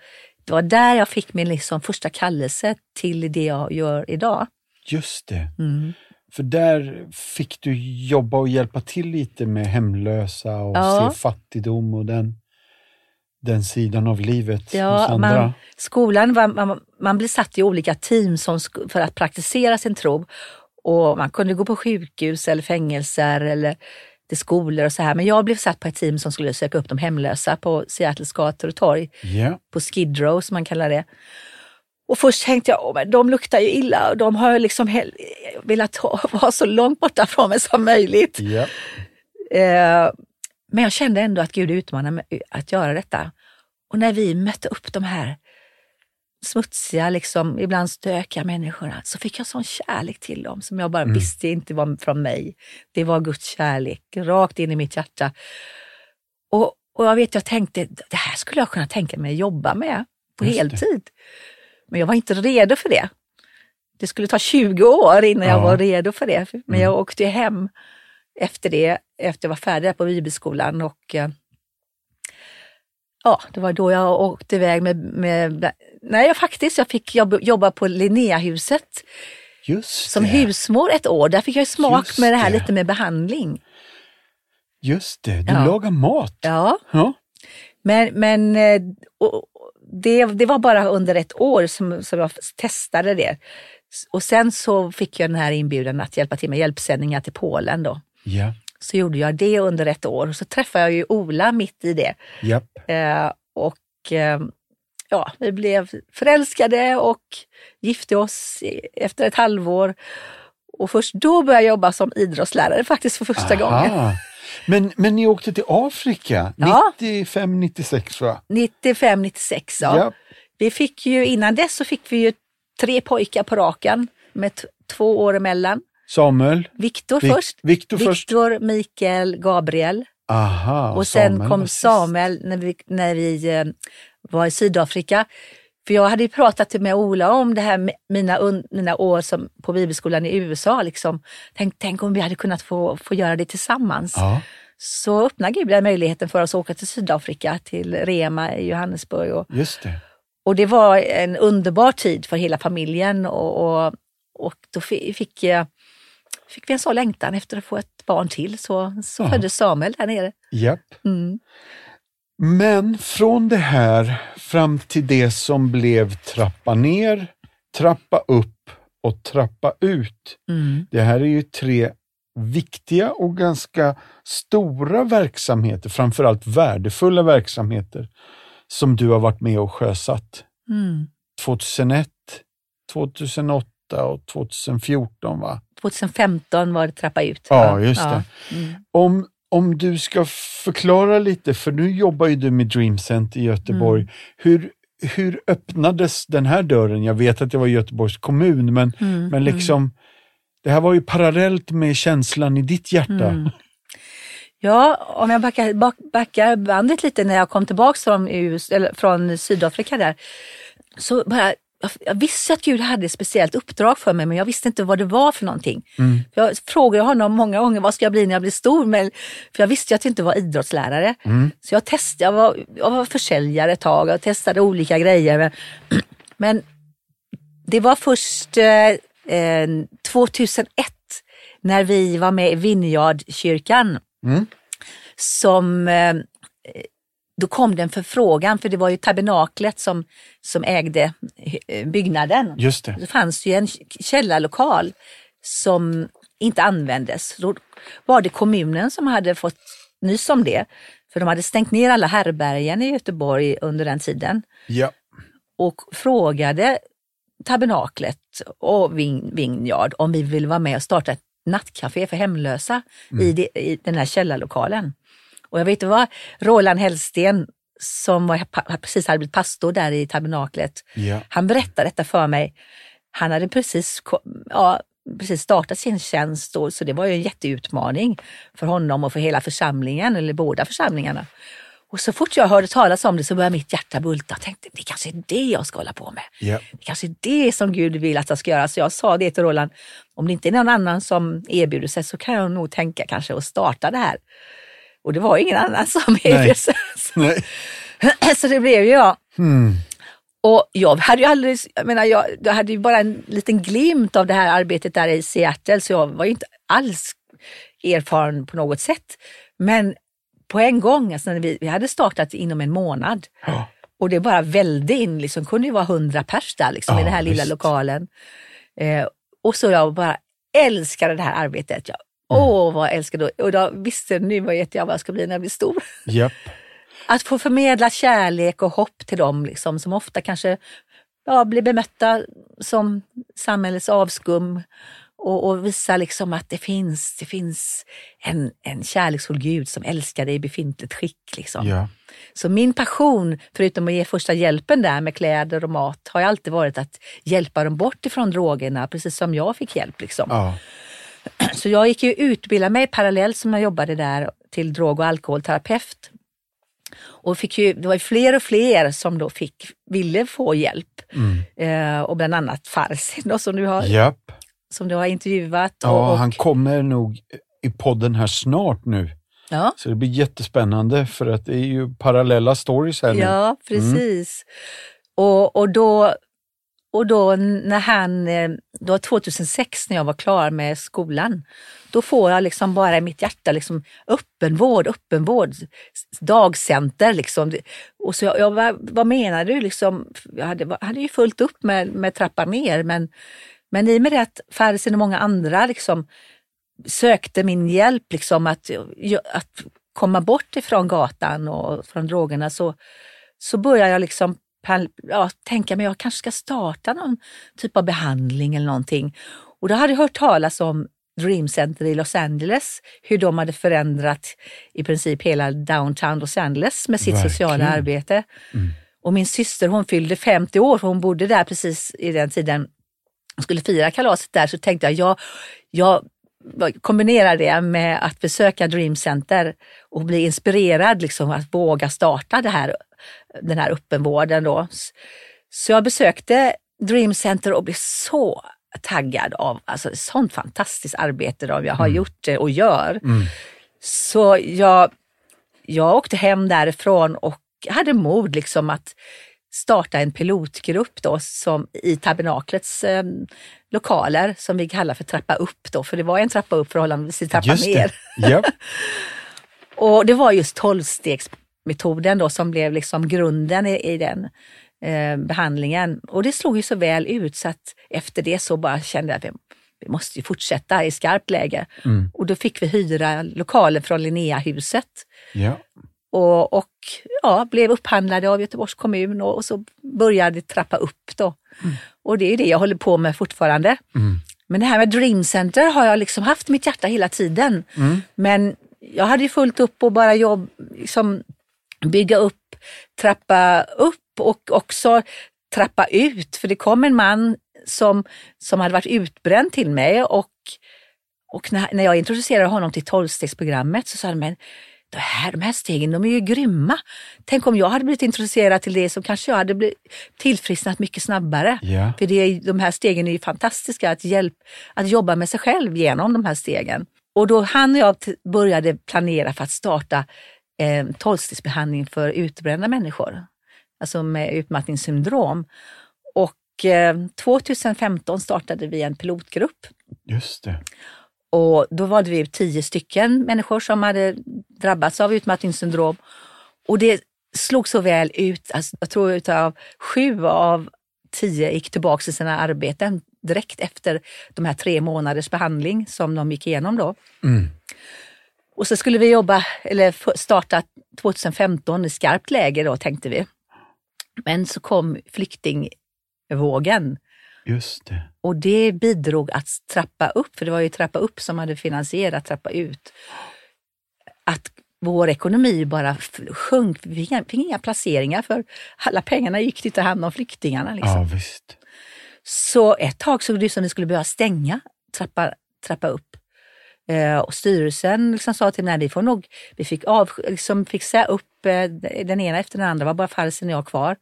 det var där jag fick min liksom första kallelse till det jag gör idag. Just det. Mm. För där fick du jobba och hjälpa till lite med hemlösa och ja. se fattigdom och den... den sidan av livet. Ja, man, skolan, var, man, man blev satt i olika team som, för att praktisera sin tro. Och man kunde gå på sjukhus eller fängelser eller till skolor och så här. Men jag blev satt på ett team som skulle söka upp de hemlösa på Seattles gator och torg. Yeah. På Skid Row som man kallar det. Och först tänkte jag, åh, men de luktar ju illa och de har liksom hel- velat ha, vara så långt borta från mig som möjligt. Yeah. Eh, Men jag kände ändå att Gud utmanade mig att göra detta. Och när vi mötte upp de här smutsiga, liksom, ibland stökiga människorna, så fick jag sån kärlek till dem som jag bara mm. visste inte var från mig. Det var Guds kärlek, rakt in i mitt hjärta. Och, och jag vet, jag tänkte, det här skulle jag kunna tänka mig att jobba med på Just heltid. Det. Men jag var inte redo för det. Det skulle ta tjugo år innan ja. jag var redo för det. Men mm. jag åkte hem efter det, efter jag var färdig på bibelskolan och ja, det var då jag åkte iväg med, med nej jag faktiskt, jag fick jobb, jobba på Linnea-huset Just som det. husmor ett år, där fick jag smak Just med det här det. lite med behandling. Just det, du ja. lagar mat. Ja, ja. Men, men och, det, det var bara under ett år som, som jag testade det. Och sen så fick jag den här inbjudan att hjälpa till med hjälpsändningar till Polen då. Yeah. Så gjorde jag det under ett år. Och så träffade jag ju Ola mitt i det. Yep. Eh, och eh, ja, vi blev förälskade och gifte oss efter ett halvår. Och först då började jag jobba som idrottslärare faktiskt för första Aha. gången. Men, men ni åkte till Afrika ja. nittiofem nittiosex va? nittiofem nittiosex ja. Yep. Vi fick ju, innan dess så fick vi ju tre pojkar på raken med t- två år emellan. Samuel. Viktor Vi- först. Viktor först. Viktor, Mikael, Gabriel. Aha. Och, och sen Samuel kom Samuel när vi, när vi var i Sydafrika. För jag hade ju pratat med Ola om det här med mina, un- mina år som på bibelskolan i U S A. Liksom. Tänk, tänk om vi hade kunnat få, få göra det tillsammans. Ja. Så öppnade Gud den möjligheten för oss att åka till Sydafrika, till Rema i Johannesburg. Och, Just det. Och det var en underbar tid för hela familjen och, och, och då fick jag fick vi en sån längtan efter att få ett barn till. Så, så föddes Samuel där nere. Japp. Mm. Men från det här fram till det som blev Trappa ner, Trappa upp och Trappa ut. Mm. Det här är ju tre viktiga och ganska stora verksamheter, framförallt värdefulla verksamheter som du har varit med och sjösatt. Mm. tjugohundraett, tjugohundraåtta och tjugohundrafjorton, va? tjugohundrafemton var det Trappa ut. Ja, va? Just det. Ja. Mm. Om, om du ska förklara lite, för nu jobbar ju du med Dream Center i Göteborg. Mm. Hur, hur öppnades den här dörren? Jag vet att det var Göteborgs kommun, men, mm. men liksom... Det här var ju parallellt med känslan i ditt hjärta. Mm. Ja, om jag backar, back, backar bandet lite när jag kom tillbaka från, eller från Sydafrika där. Så bara, jag visste att Gud hade ett speciellt uppdrag för mig, men jag visste inte vad det var för någonting. Mm. Jag frågade honom många gånger, vad ska jag bli när jag blir stor? Men, för jag visste att jag inte var idrottslärare. Mm. Så jag testade, jag var, jag var försäljare ett tag, jag testade olika grejer. Men, men det var först... Eh, tjugohundraett när vi var med i Vineyard-kyrkan mm. som då kom den förfrågan, för det var ju Tabernaklet som, som ägde byggnaden. Just det. Det fanns ju en källarlokal som inte användes. Då var det kommunen som hade fått nys om det, för de hade stängt ner alla härbärgen i Göteborg under den tiden. Ja. Och frågade Tabernaklet och Vineyard om vi vill vara med och starta ett nattcafé för hemlösa mm. i, de, i den här källarlokalen. Och jag vet inte vad, Roland Hellsten som var, precis hade blivit pastor där i Tabernaklet, yeah. han berättade detta för mig. Han hade precis, ja, precis startat sin tjänst och, så det var ju en jätteutmaning för honom och för hela församlingen, eller båda församlingarna. Och så fort jag hörde talas om det så började mitt hjärta bulta. Jag tänkte, det kanske är det jag ska hålla på med. Yep. Det kanske är det som Gud vill att jag ska göra. Så jag sa det till Roland, om det inte är någon annan som erbjuder sig så kan jag nog tänka kanske att starta det här. Och det var ingen annan som erbjuder sig. Nej. Så det blev ju jag. Mm. Och jag hade ju aldrig, jag menar, jag, jag hade ju bara en liten glimt av det här arbetet där i Seattle. Så jag var ju inte alls erfaren på något sätt. Men... på en gång, alltså när vi, vi hade startat inom en månad ja. Och det bara välde in, liksom kunde ju vara hundra pers där liksom, ja, i den här lilla visst. lokalen eh, och så jag bara älskade det här arbetet, jag, mm. åh vad jag älskade, och då visste nu vad jag, vad jag ska bli när jag blir stor. Yep. Att få förmedla kärlek och hopp till dem liksom, som ofta kanske ja, blir bemötta som samhällets avskum. Och, och visa liksom att det finns, det finns en, en kärleksfull Gud som älskar dig i befintligt skick. Liksom. Yeah. Så min passion, förutom att ge första hjälpen där med kläder och mat, har alltid varit att hjälpa dem bort ifrån drogerna, precis som jag fick hjälp. Liksom. Oh. Så jag gick ju utbilda mig parallellt som jag jobbade där till drog- och alkoholterapeut. Och fick ju, det var ju fler och fler som då fick, ville få hjälp. Mm. Eh, och bland annat Farsin då, som du har... Yep. som du har intervjuat. Och, ja, han kommer nog i podden här snart nu. Ja. Så det blir jättespännande för att det är ju parallella stories här nu. Ja, precis. Mm. Och, och, då, och då när han, då tjugohundrasex när jag var klar med skolan, då får jag liksom bara i mitt hjärta liksom öppenvård, öppenvård, dagcenter liksom. Och så jag, jag var, vad menar du liksom? Jag hade, hade ju fullt upp med, med Trappa ner, men Men i och med det att Farsin och många andra liksom sökte min hjälp liksom att, att komma bort ifrån gatan och från drogerna, så, så började jag liksom, ja, tänka mig jag kanske ska starta någon typ av behandling eller någonting. Och då hade jag hört talas om Dream Center i Los Angeles, hur de hade förändrat i princip hela downtown Los Angeles med sitt Verkligen. sociala arbete. Mm. Och min syster, hon fyllde femtio år, hon bodde där precis i den tiden. Skulle fira kalaset där, så tänkte jag jag, jag kombinerar det med att besöka Dream Center och bli inspirerad liksom, att våga starta det här, den här öppenvården då. Så jag besökte Dream Center och blev så taggad av alltså, sånt fantastiskt arbete då, jag har mm. gjort det och gör. Mm. Så jag, jag åkte hem därifrån och hade mod liksom att starta en pilotgrupp då som i Tabernaklets eh, lokaler som vi kallar för Trappa upp då, för det var en trappa upp förhållandevis i Trappa ner. Yep. Och det var just tolvstegsmetoden då som blev liksom grunden i, i den eh, behandlingen. Och det slog ju så väl ut så att efter det så bara kände jag att vi, vi måste ju fortsätta i skarpt läge. Mm. Och då fick vi hyra lokaler från Linnea-huset. Ja. Och, och ja, blev upphandlade av Göteborgs kommun och, och så började trappa upp då. Mm. Och det är det jag håller på med fortfarande. Mm. Men det här med Dream Center har jag liksom haft mitt hjärta hela tiden. Mm. Men jag hade ju fullt upp och bara jobb, liksom bygga upp, trappa upp och också trappa ut. För det kom en man som, som hade varit utbränd till mig och, och när, när jag introducerade honom till tolvstegsprogrammet så sa han, men det här, de här stegen, de är ju grymma. Tänk om jag hade blivit intresserad till det, som kanske jag hade blivit tillfrisknat mycket snabbare. Yeah. För det, de här stegen är ju fantastiska att, hjälp, att jobba med sig själv genom de här stegen. Och då han och jag t- började planera för att starta eh, tolvstegsbehandling för utbrända människor. Alltså med utmattningssyndrom. Och eh, tjugo femton startade vi en pilotgrupp. Just det. Och då valde vi ut tio stycken människor som hade drabbats av utmattningssyndrom. Och det slog så väl ut. Alltså, jag tror utav sju av tio gick tillbaka till sina arbeten direkt efter de här tre månaders behandling som de gick igenom då. Mm. Och så skulle vi jobba, eller starta tjugo femton i skarpt läge då, tänkte vi. Men så kom flyktingvågen. Just det. Och det bidrog att trappa upp, för det var ju trappa upp som hade finansierat trappa ut. Att vår ekonomi bara sjönk, vi fick inga placeringar för alla pengarna gick till att hamna om flyktingarna. Liksom. Ja, visst. Så ett tag såg det som vi skulle behöva stänga trappa, trappa upp. Eh, och styrelsen liksom sa till när vi får nog, vi fick av, liksom fixa upp eh, den ena efter den andra, var bara farsen jag kvar.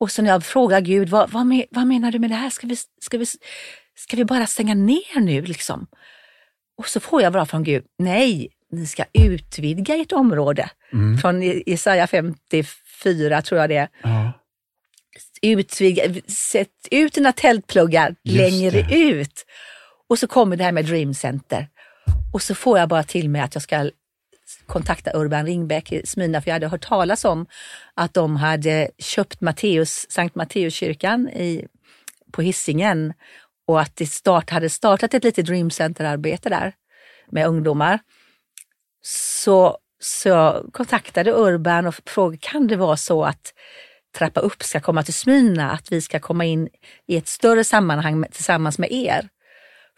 Och så när jag frågar Gud, vad, vad, men, vad menar du med det här? Ska vi, ska vi, ska vi bara stänga ner nu liksom? Och så får jag bara från Gud, nej, ni ska utvidga ert område. Mm. Från Jesaja femtiofyra tror jag det. Ja. Utvidga, sätt ut dina tältpluggar. Just längre det. Ut. Och så kommer det här med Dream Center. Och så får jag bara till mig att jag ska kontakta Urban Ringbäck i Smina, för jag hade hört talas om att de hade köpt Matteus, Sankt Matteus-kyrkan i, på Hisingen och att det start, hade startat ett litet Dream Center-arbete där med ungdomar. Så, så jag kontaktade Urban och frågade, kan det vara så att trappa upp ska komma till Smina, att vi ska komma in i ett större sammanhang med, tillsammans med er?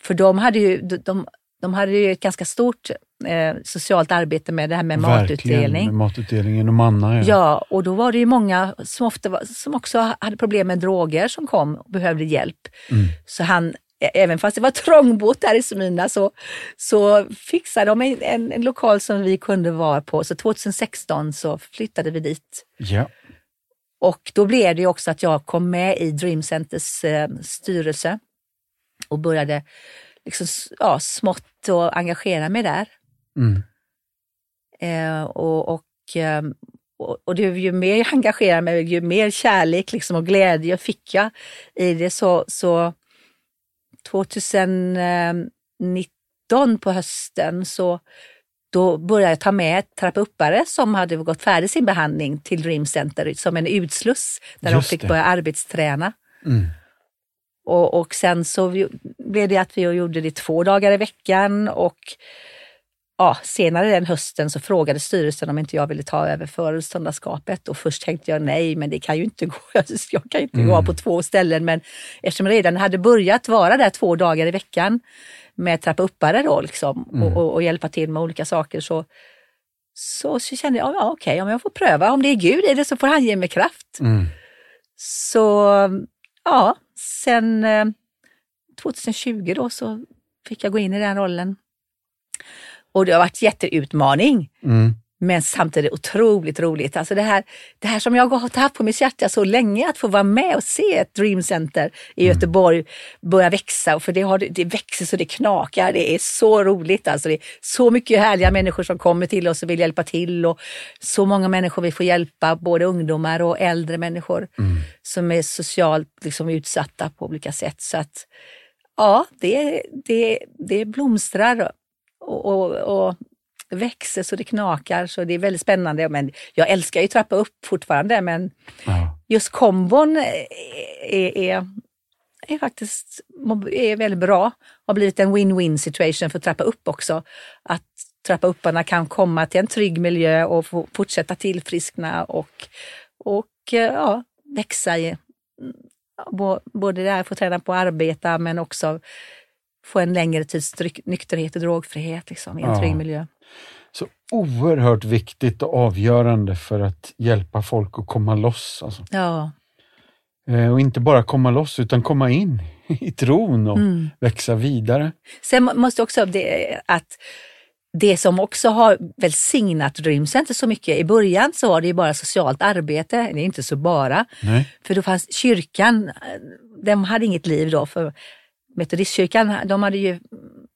För de hade ju, de, de hade ju ett ganska stort Eh, socialt arbete med det här med verkligen, matutdelning. Med matutdelningen och manna. Ja. ja, och då var det ju många som, ofta var, som också hade problem med droger som kom och behövde hjälp. Mm. Så han, även fast det var trångbåt där i Smina så, så fixade de en, en, en lokal som vi kunde vara på. Så tjugo sexton så flyttade vi dit. Ja. Och då blev det ju också att jag kom med i Dream Centers eh, styrelse och började liksom, ja, smått och engagera mig där. Mm. Eh, och, och, och, och ju mer jag engagerade mig, ju mer kärlek liksom, och glädje fick jag i det. Så, så tjugo nitton på hösten så då började jag ta med trappuppare som hade gått färdigt sin behandling till Dream Center som en utsluss där Just de fick det. Börja arbetsträna. Mm. Och, och sen så blev det att vi gjorde det två dagar i veckan och ja, senare den hösten så frågade styrelsen om inte jag ville ta över föreståndarskapet och först tänkte jag nej, men det kan ju inte gå, jag kan inte mm. gå på två ställen, men eftersom jag redan hade börjat vara där två dagar i veckan med trappa uppare då liksom mm. och, och, och hjälpa till med olika saker så, så, så kände jag, ja okej, om jag får pröva, om det är Gud är det så får han ge mig kraft. Mm. Så ja, sen eh, tjugo tjugo då så fick jag gå in i den rollen. Och det har varit jätteutmaning. Mm. Men samtidigt otroligt roligt. Alltså det här, det här som jag har haft på mitt hjärta så länge, att få vara med och se ett Dream Center i Göteborg börja växa. För det, har, det växer så det knakar. Det är så roligt. Alltså det är så mycket härliga människor som kommer till oss och vill hjälpa till. Och så många människor vi får hjälpa, både ungdomar och äldre människor mm. som är socialt liksom utsatta på olika sätt. Så att ja, det, det, det blomstrar och... och, och det växer så det knakar, så det är väldigt spännande. Men jag älskar ju Trappa upp fortfarande, men ja. just kombon är, är, är faktiskt är väldigt bra. Har blivit en win-win situation för Trappa upp också. Att Trappa upparna kan komma till en trygg miljö och få fortsätta tillfriskna och, och ja, växa i både där, få träna på att arbeta, men också få en längre tids nykterhet och drogfrihet liksom, i en ja. trygg miljö. Så oerhört viktigt och avgörande för att hjälpa folk att komma loss. Alltså. Ja. Och inte bara komma loss utan komma in i tron och mm. växa vidare. Sen måste också det, att det som också har välsignat Dream Center så mycket, i början så var det ju bara socialt arbete, det är inte så bara. Nej. För då fanns kyrkan, de hade inget liv då, för Metodistkyrkan, de hade ju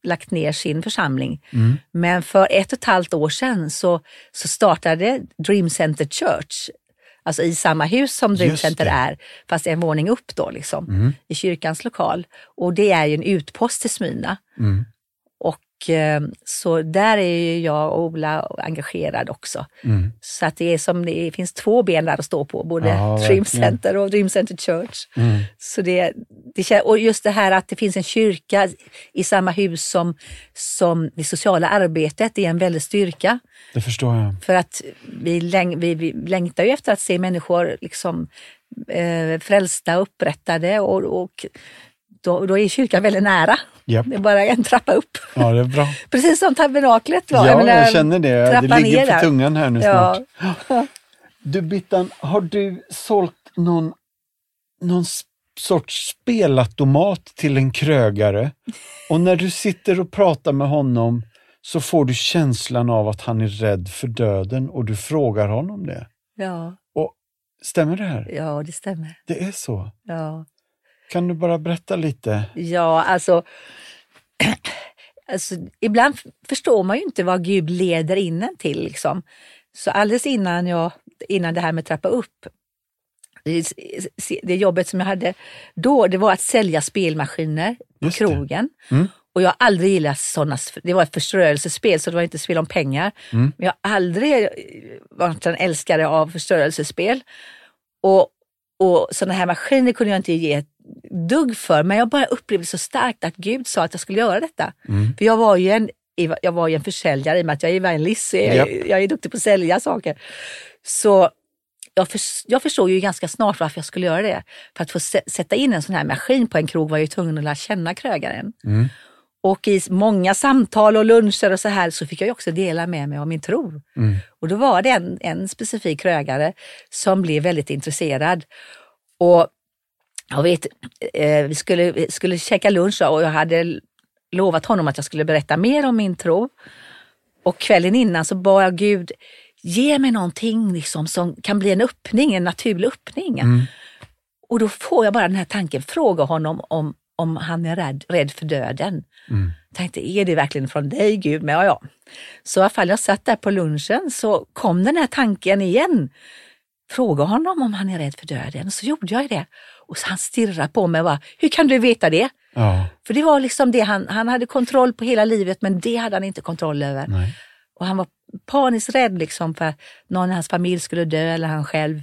lagt ner sin församling. Mm. Men för ett och ett halvt år sedan så, så startade Dream Center Church. Alltså i samma hus som Dream Just Center det. är. Fast en våning upp då liksom. Mm. I kyrkans lokal. Och det är ju en utpost till Smina. Mm. Och så där är ju jag och Ola engagerad också. Mm. Så att det är som det finns två ben där att stå på. Både ja, Dream Center och Dream Center Church. Mm. Så det, det, och just det här att det finns en kyrka i samma hus som, som det sociala arbetet är en väldig styrka. Det förstår jag. För att vi, läng, vi, vi längtar ju efter att se människor liksom, eh, frälsta, upprättade och... och Då, då är kyrkan väldigt nära. Yep. Det är bara en trappa upp. Ja, det är bra. Precis som tabernaklet var. Ja, jag, menar, jag känner det. Det ligger på där. tungan här nu ja. snart. Du, Bittan, har du sålt någon, någon sorts spelautomat till en krögare? Och när du sitter och pratar med honom så får du känslan av att han är rädd för döden och du frågar honom det. Ja. Och stämmer det här? Ja, det stämmer. Det är så? Ja. Kan du bara berätta lite? Ja, alltså, alltså... Ibland förstår man ju inte vad Gud leder innan till. Liksom. Så alldeles innan jag... Innan det här med trappa upp. Det, det jobbet som jag hade då, det var att sälja spelmaskiner på krogen. Mm. Och jag har aldrig gillat sådana... Det var ett förstörelsespel, så det var inte spel om pengar. Mm. Men jag har aldrig varit en älskare av förstörelsespel. Och, och sådana här maskiner kunde jag inte ge dugg för, men jag bara upplevde så starkt att Gud sa att jag skulle göra detta. Mm. För jag var ju en, jag var ju en försäljare i och med att jag är evangelist, jag, yep. jag är duktig på att sälja saker. Så jag, för, jag förstod ju ganska snart varför jag skulle göra det. För att få sätta in en sån här maskin på en krog var jag ju tvungen att lära känna krögaren. Mm. Och i många samtal och luncher och så här så fick jag ju också dela med mig av min tro. Mm. Och då var det en, en specifik krögare som blev väldigt intresserad. Och jag vet, eh, vi skulle, skulle käka lunch och jag hade lovat honom att jag skulle berätta mer om min tro. Och kvällen innan så bad jag Gud, ge mig någonting liksom, som kan bli en öppning, en naturlig öppning. Mm. Och då får jag bara den här tanken, fråga honom om, om han är rädd, rädd för döden. Mm. Jag tänkte, är det verkligen från dig Gud? Men ja, ja. Så i alla fall jag satt där på lunchen så kom den här tanken igen. Fråga honom om han är rädd för döden. Så gjorde jag det. Och så han stirrade på mig och bara, hur kan du veta det? Ja. För det var liksom det, han, han hade kontroll på hela livet, men det hade han inte kontroll över. Nej. Och han var paniskt rädd liksom för att någon i hans familj skulle dö eller han själv.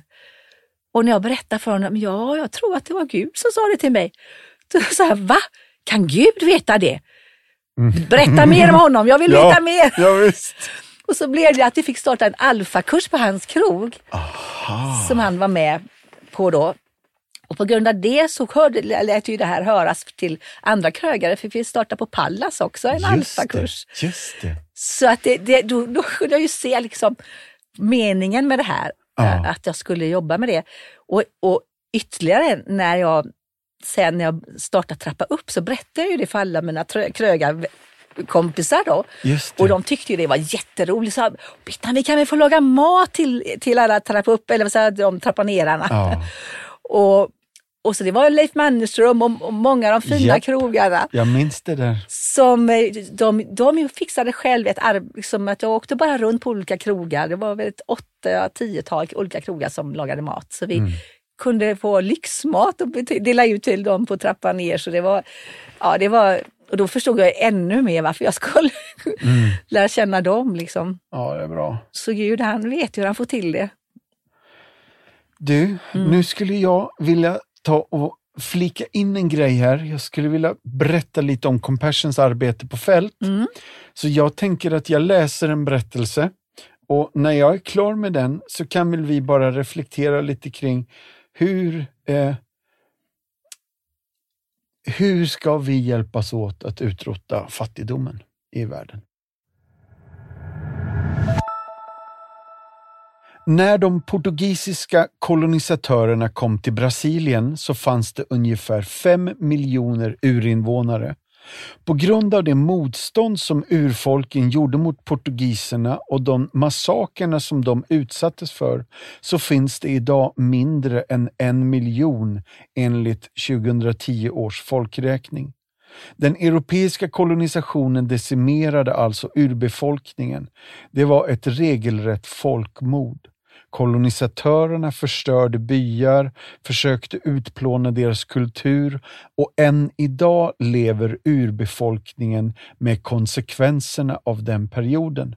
Och när jag berättade för honom, ja, jag tror att det var Gud som sa det till mig. Då sa jag, va? Kan Gud veta det? Berätta mer om honom, jag vill ja, veta mer. Ja, visst. Och så blev det att vi fick starta en alfakurs på hans krog. Aha. Som han var med på då. Och på grund av det så hörde, lät ju det här höras till andra krögare. För vi startade på Pallas också, en alfakurs. Just det. Så att det, det, då, då kunde jag ju se liksom meningen med det här. Ah. Att jag skulle jobba med det. Och, och ytterligare när jag sen när jag startade Trappa upp så berättade jag ju det för alla mina trö, krögar, kompisar då. Och de tyckte ju det var jätteroligt. Så Bittan, vi kan väl få laga mat till, till alla trappa upp, eller vad säger de, trappanerarna. Ja. och, och så det var Leif Mannerström och, och många av de fina yep. krogarna. Jag minns det där. Som de, de fixade själv ett arv, som att jag åkte bara runt på olika krogar. Det var väl ett åtta, tiotal olika krogar som lagade mat. Så vi mm. kunde få lyxmat och dela ut till dem på trappan ner. Så det var, ja det var... Och då förstod jag ännu mer varför jag skulle mm. lära känna dem. Liksom. Ja, det är bra. Så Gud, han vet hur han får till det. Du, mm. nu skulle jag vilja ta och flika in en grej här. Jag skulle vilja berätta lite om Compassions arbete på fält. Mm. Så jag tänker att jag läser en berättelse. Och när jag är klar med den så kan väl vi bara reflektera lite kring hur... Eh, Hur ska vi hjälpas åt att utrota fattigdomen i världen? När de portugisiska kolonisatörerna kom till Brasilien så fanns det ungefär fem miljoner urinvånare. På grund av det motstånd som urfolken gjorde mot portugiserna och de massakerna som de utsattes för så finns det idag mindre än en miljon enligt tjugohundratio års folkräkning. Den europeiska kolonisationen decimerade alltså urbefolkningen. Det var ett regelrätt folkmord. Kolonisatörerna förstörde byar, försökte utplåna deras kultur och än idag lever urbefolkningen med konsekvenserna av den perioden.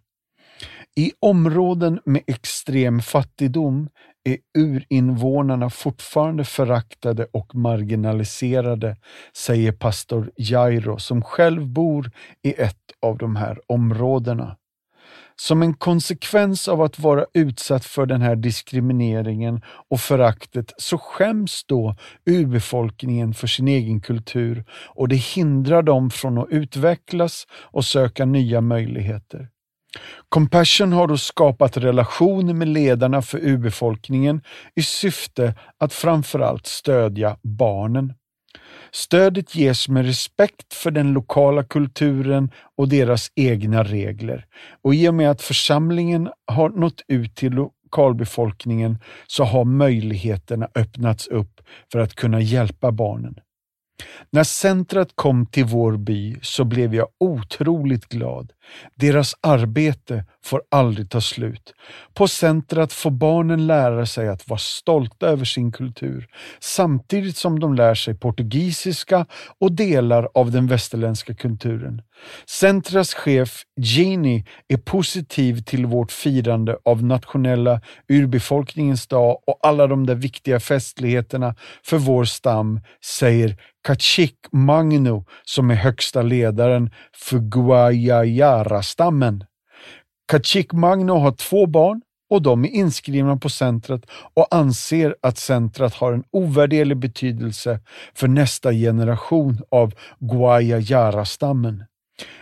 I områden med extrem fattigdom är urinvånarna fortfarande föraktade och marginaliserade, säger pastor Jairo som själv bor i ett av de här områdena. Som en konsekvens av att vara utsatt för den här diskrimineringen och föraktet så skäms då urbefolkningen för sin egen kultur och det hindrar dem från att utvecklas och söka nya möjligheter. Compassion har då skapat relationer med ledarna för urbefolkningen i syfte att framförallt stödja barnen. Stödet ges med respekt för den lokala kulturen och deras egna regler. Och i och med att församlingen har nått ut till lokalbefolkningen så har möjligheterna öppnats upp för att kunna hjälpa barnen. När centret kom till vår by så blev jag otroligt glad. Deras arbete får aldrig ta slut. På centret får barnen lära sig att vara stolta över sin kultur samtidigt som de lär sig portugisiska och delar av den västerländska kulturen. Centrets chef Jenny är positiv till vårt firande av nationella urbefolkningens dag och alla de där viktiga festligheterna för vår stam, säger Kachik Magno som är högsta ledaren för Guayayara-stammen. Kachik Magno har två barn och de är inskrivna på centret och anser att centret har en ovärderlig betydelse för nästa generation av Guayayara-stammen.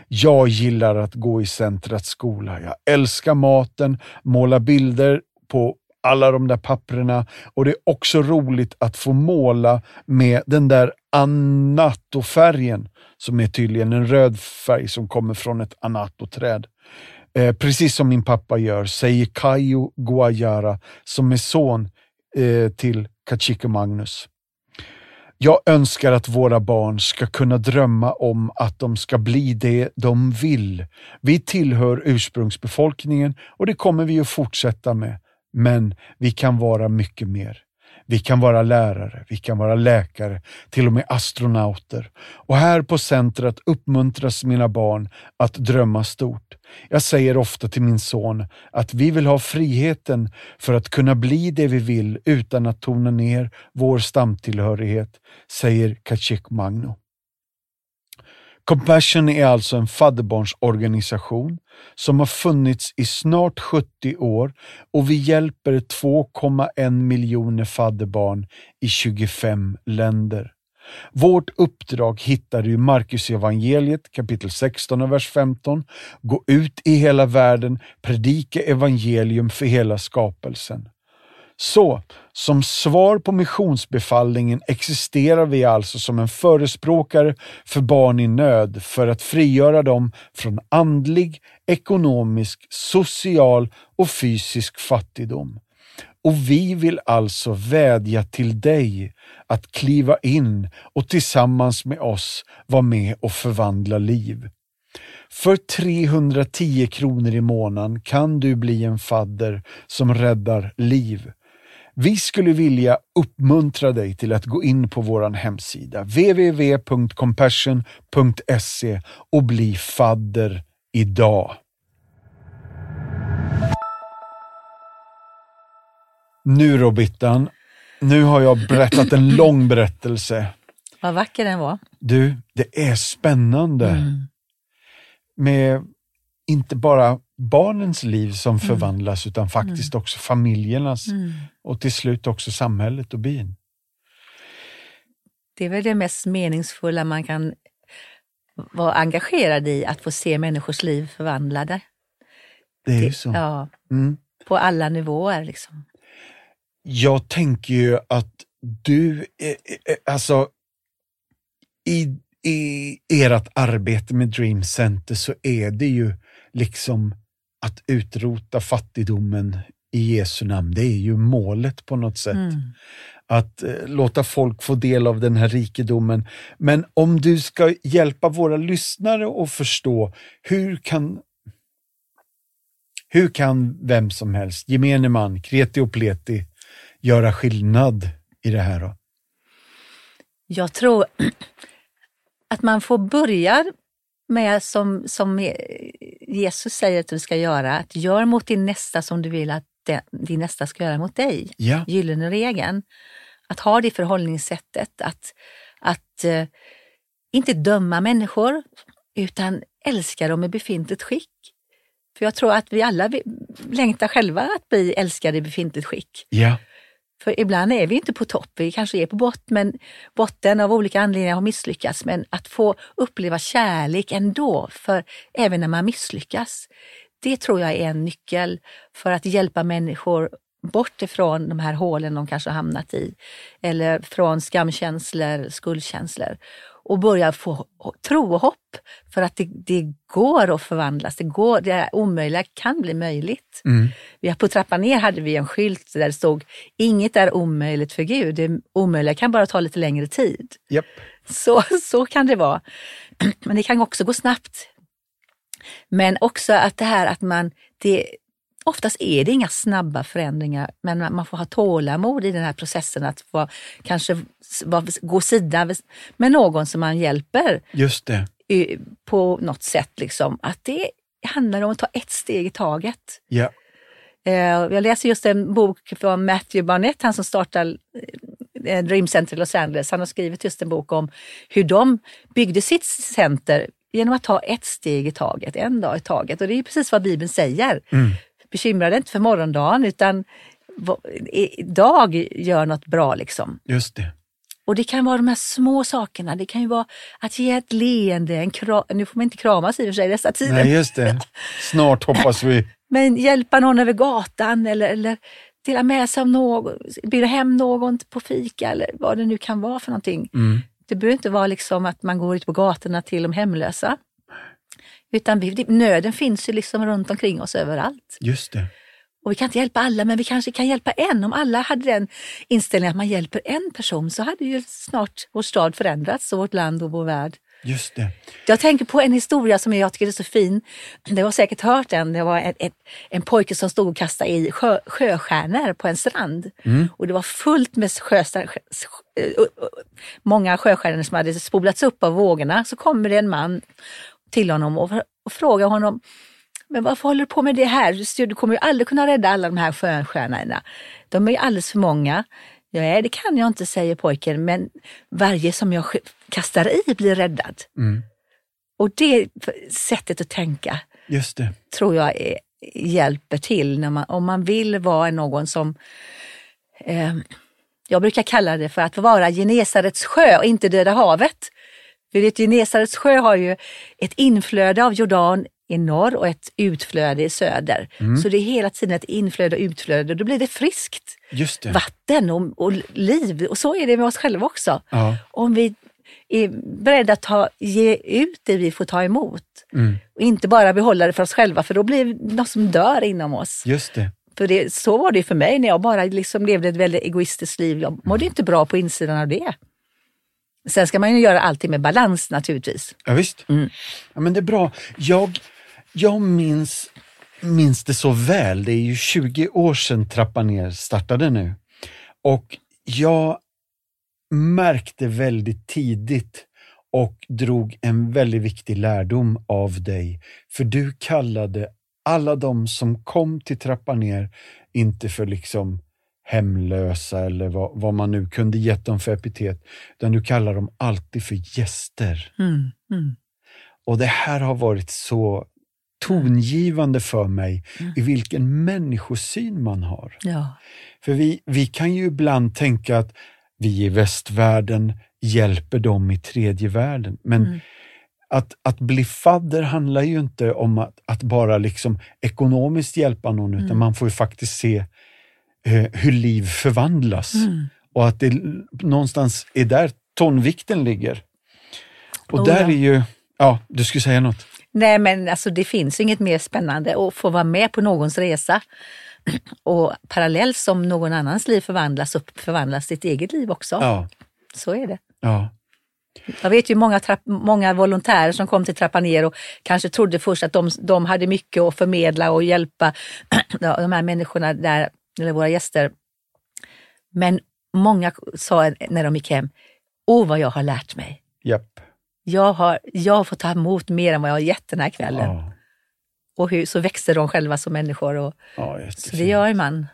Jag gillar att gå i centrets skola. Jag älskar maten, måla bilder på alla de där papperna och det är också roligt att få måla med den där anatofärgen som är tydligen en röd färg som kommer från ett anatoträd. Eh, precis som min pappa gör, säger Kayo Guayara som är son eh, till Kachiko Magnus. Jag önskar att våra barn ska kunna drömma om att de ska bli det de vill. Vi tillhör ursprungsbefolkningen och det kommer vi att fortsätta med. Men vi kan vara mycket mer. Vi kan vara lärare, vi kan vara läkare, till och med astronauter. Och här på centret uppmuntras mina barn att drömma stort. Jag säger ofta till min son att vi vill ha friheten för att kunna bli det vi vill utan att tona ner vår stamtillhörighet, säger Kachik Magno. Compassion är alltså en fadderbarnsorganisation som har funnits i snart sjuttio år och vi hjälper två komma en miljoner fadderbarn i tjugofem länder. Vårt uppdrag hittar du i Markus evangeliet kapitel sexton och vers femton. Gå ut i hela världen, predika evangelium för hela skapelsen. Så, som svar på missionsbefallningen existerar vi alltså som en förespråkare för barn i nöd för att frigöra dem från andlig, ekonomisk, social och fysisk fattigdom. Och vi vill alltså vädja till dig att kliva in och tillsammans med oss vara med och förvandla liv. För trehundratio kronor i månaden kan du bli en fadder som räddar liv. Vi skulle vilja uppmuntra dig till att gå in på vår hemsida w w w punkt compassion punkt se och bli fadder idag. Nu Robittan, nu har jag berättat en lång berättelse. Vad vacker den var. Du, det är spännande. Mm. Med inte bara barnens liv som förvandlas mm. utan faktiskt mm. också familjernas mm. och till slut också samhället och byn. Det är väl det mest meningsfulla man kan vara engagerad i, att få se människors liv förvandlade. Det är ju så. Ja, mm. på alla nivåer liksom. Jag tänker ju att du, alltså i, i ert arbete med Dream Center så är det ju liksom att utrota fattigdomen i Jesu namn. Det är ju målet på något sätt. Mm. Att eh, låta folk få del av den här rikedomen. Men om du ska hjälpa våra lyssnare att förstå, hur kan... Hur kan vem som helst, gemene man, kreti och pleti, göra skillnad i det här då? Jag tror att man får börja med som, som Jesus säger att du ska göra. Att gör mot din nästa som du vill att den, din nästa ska göra mot dig. Ja. Gyllene regeln. Att ha det förhållningssättet. Att, att uh, inte döma människor utan älska dem i befintligt skick. För jag tror att vi alla längtar själva att bli älskade i befintligt skick. Yeah. För ibland är vi inte på topp, vi kanske är på botten, men botten av olika anledningar har misslyckats. Men att få uppleva kärlek ändå, för även när man misslyckas, det tror jag är en nyckel för att hjälpa människor bort ifrån de här hålen de kanske har hamnat i. Eller från skamkänslor, skuldkänslor. Och börja få tro och hopp för att det, det går att förvandlas. Det, går, det omöjliga kan bli möjligt. Mm. Vi, på Trappa ner hade vi en skylt där det stod inget är omöjligt för Gud. Det omöjliga kan bara ta lite längre tid. Yep. Så, så kan det vara. Men det kan också gå snabbt. Men också att det här att man... Det, oftast är det inga snabba förändringar, men man får ha tålamod i den här processen att få, kanske gå sida med någon som man hjälper. Just det. På något sätt liksom. Att det handlar om att ta ett steg i taget. Ja. Jag läser just en bok från Matthew Barnett, han som startade Dream Center i Los Angeles. Han har skrivit just en bok om hur de byggde sitt center genom att ta ett steg i taget, en dag i taget. Och det är precis vad Bibeln säger. Mm. Bekymra dig inte för morgondagen utan idag gör något bra liksom. Just det. Och det kan vara de här små sakerna. Det kan ju vara att ge ett leende, en kram. Nu får man inte kramas i och för sig dessa tiden. Nej, just det. Snart hoppas vi. Men hjälpa någon över gatan eller, eller dela med sig av någon, bjuda hem någon på fika eller vad det nu kan vara för någonting. Mm. Det behöver inte vara liksom att man går ut på gatorna till de hemlösa. Utan vi, nöden finns ju liksom runt omkring oss överallt. Just det. Och vi kan inte hjälpa alla, men vi kanske kan hjälpa en. Om alla hade den inställningen att man hjälper en person så hade ju snart vår stad förändrats och vårt land och vår värld. Just det. Jag tänker på en historia som jag tycker är så fin. Det var säkert hört den. Det var en, en, en pojke som stod och kastade i sjö, sjöstjärnor på en strand. Mm. Och det var fullt med sjöstjärnor. Många sjöstjärnor som hade spolats upp av vågorna. Så kommer det en man till honom och, och frågar honom, men varför håller du på med det här? Du kommer ju aldrig kunna rädda alla de här sjöstjärnorna. De är ju alldeles för många. Ja, det kan jag inte, säger pojken, men varje som jag kastar i blir räddad. Mm. Och det sättet att tänka, just det, tror jag är, hjälper till när man, om man vill vara någon som... Eh, jag brukar kalla det för att vara Gennesarets sjö och inte Döda havet. För det Gennesarets sjö har ju ett inflöde av Jordan i norr och ett utflöde i söder. Mm. Så det är hela tiden ett inflöde och utflöde. Då blir det friskt. Just det. Vatten och, och liv. Och så är det med oss själva också. Ja. Om vi är beredda att ta, ge ut det vi får ta emot. Mm. Och inte bara behålla det för oss själva. För då blir det något som dör inom oss. Just det. För det, så var det för mig när jag bara liksom levde ett väldigt egoistiskt liv. Jag mådde mm. inte bra på insidan av det. Sen ska man ju göra allting med balans naturligtvis. Ja visst. Mm. Ja, men det är bra. Jag... Jag minns, minns det så väl. Det är ju tjugo år sedan Trappa ner startade nu. Och jag märkte väldigt tidigt och drog en väldigt viktig lärdom av dig. För du kallade alla de som kom till Trappa ner inte för liksom hemlösa eller vad, vad man nu kunde gett dem för epitet. Utan du kallar dem alltid för gäster. Mm, mm. Och det här har varit så tongivande för mig mm. i vilken människosyn man har. Ja. För vi, vi kan ju ibland tänka att vi i västvärlden hjälper dem i tredje världen. Men mm. att, att bli fadder handlar ju inte om att, att bara liksom ekonomiskt hjälpa någon mm. utan man får ju faktiskt se eh, hur liv förvandlas. Mm. Och att det någonstans är där tonvikten ligger. Och oh, där ja. är ju... Ja, du skulle säga något. Nej, men alltså det finns inget mer spännande att få vara med på någons resa. Och parallellt som någon annans liv förvandlas och förvandlas sitt eget liv också. Ja. Så är det. Ja. Jag vet ju många, trapp, många volontärer som kom till Trappa ner och kanske trodde först att de, de hade mycket att förmedla och hjälpa de här människorna där, eller våra gäster. Men många sa när de gick hem, åh vad jag har lärt mig. Japp. Jag har, jag har fått ta emot mer än vad jag har gett den här kvällen. Ja. Och hur, så växer de själva som människor. Och, ja, så det gör man.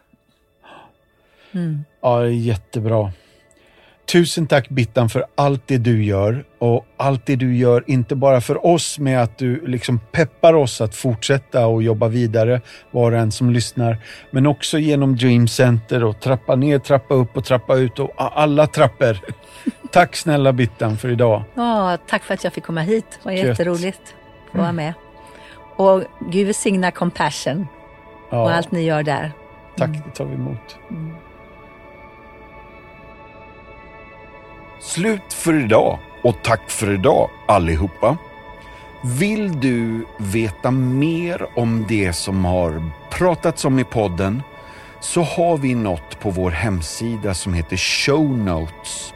Mm. Ja, det är jättebra. Tusen tack Bittan för allt det du gör. Och allt det du gör, inte bara för oss med att du liksom peppar oss att fortsätta och jobba vidare, var och en som lyssnar. Men också genom Dream Center och Trappa ner, Trappa upp och Trappa ut och alla trappor. Tack snälla Bittan för idag. Ja, tack för att jag fick komma hit. Det var jätteroligt att få vara med. Och Gud välsigna Compassion ja. och allt ni gör där. Mm. Tack, det tar vi emot. Mm. Slut för idag och tack för idag allihopa. Vill du veta mer om det som har pratats om i podden så har vi något på vår hemsida som heter Show Notes.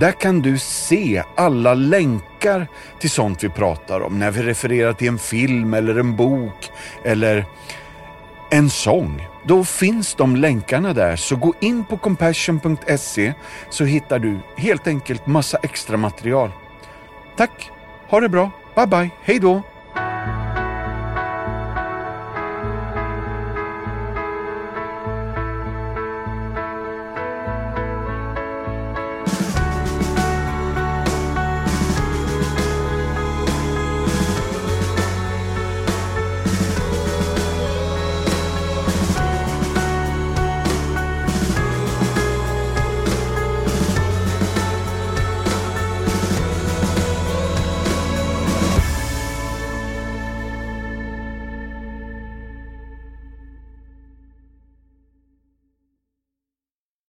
Där kan du se alla länkar till sånt vi pratar om. När vi refererar till en film eller en bok eller en sång. Då finns de länkarna där. Så gå in på compassion punkt se så hittar du helt enkelt massa extra material. Tack, ha det bra, bye bye, hej då!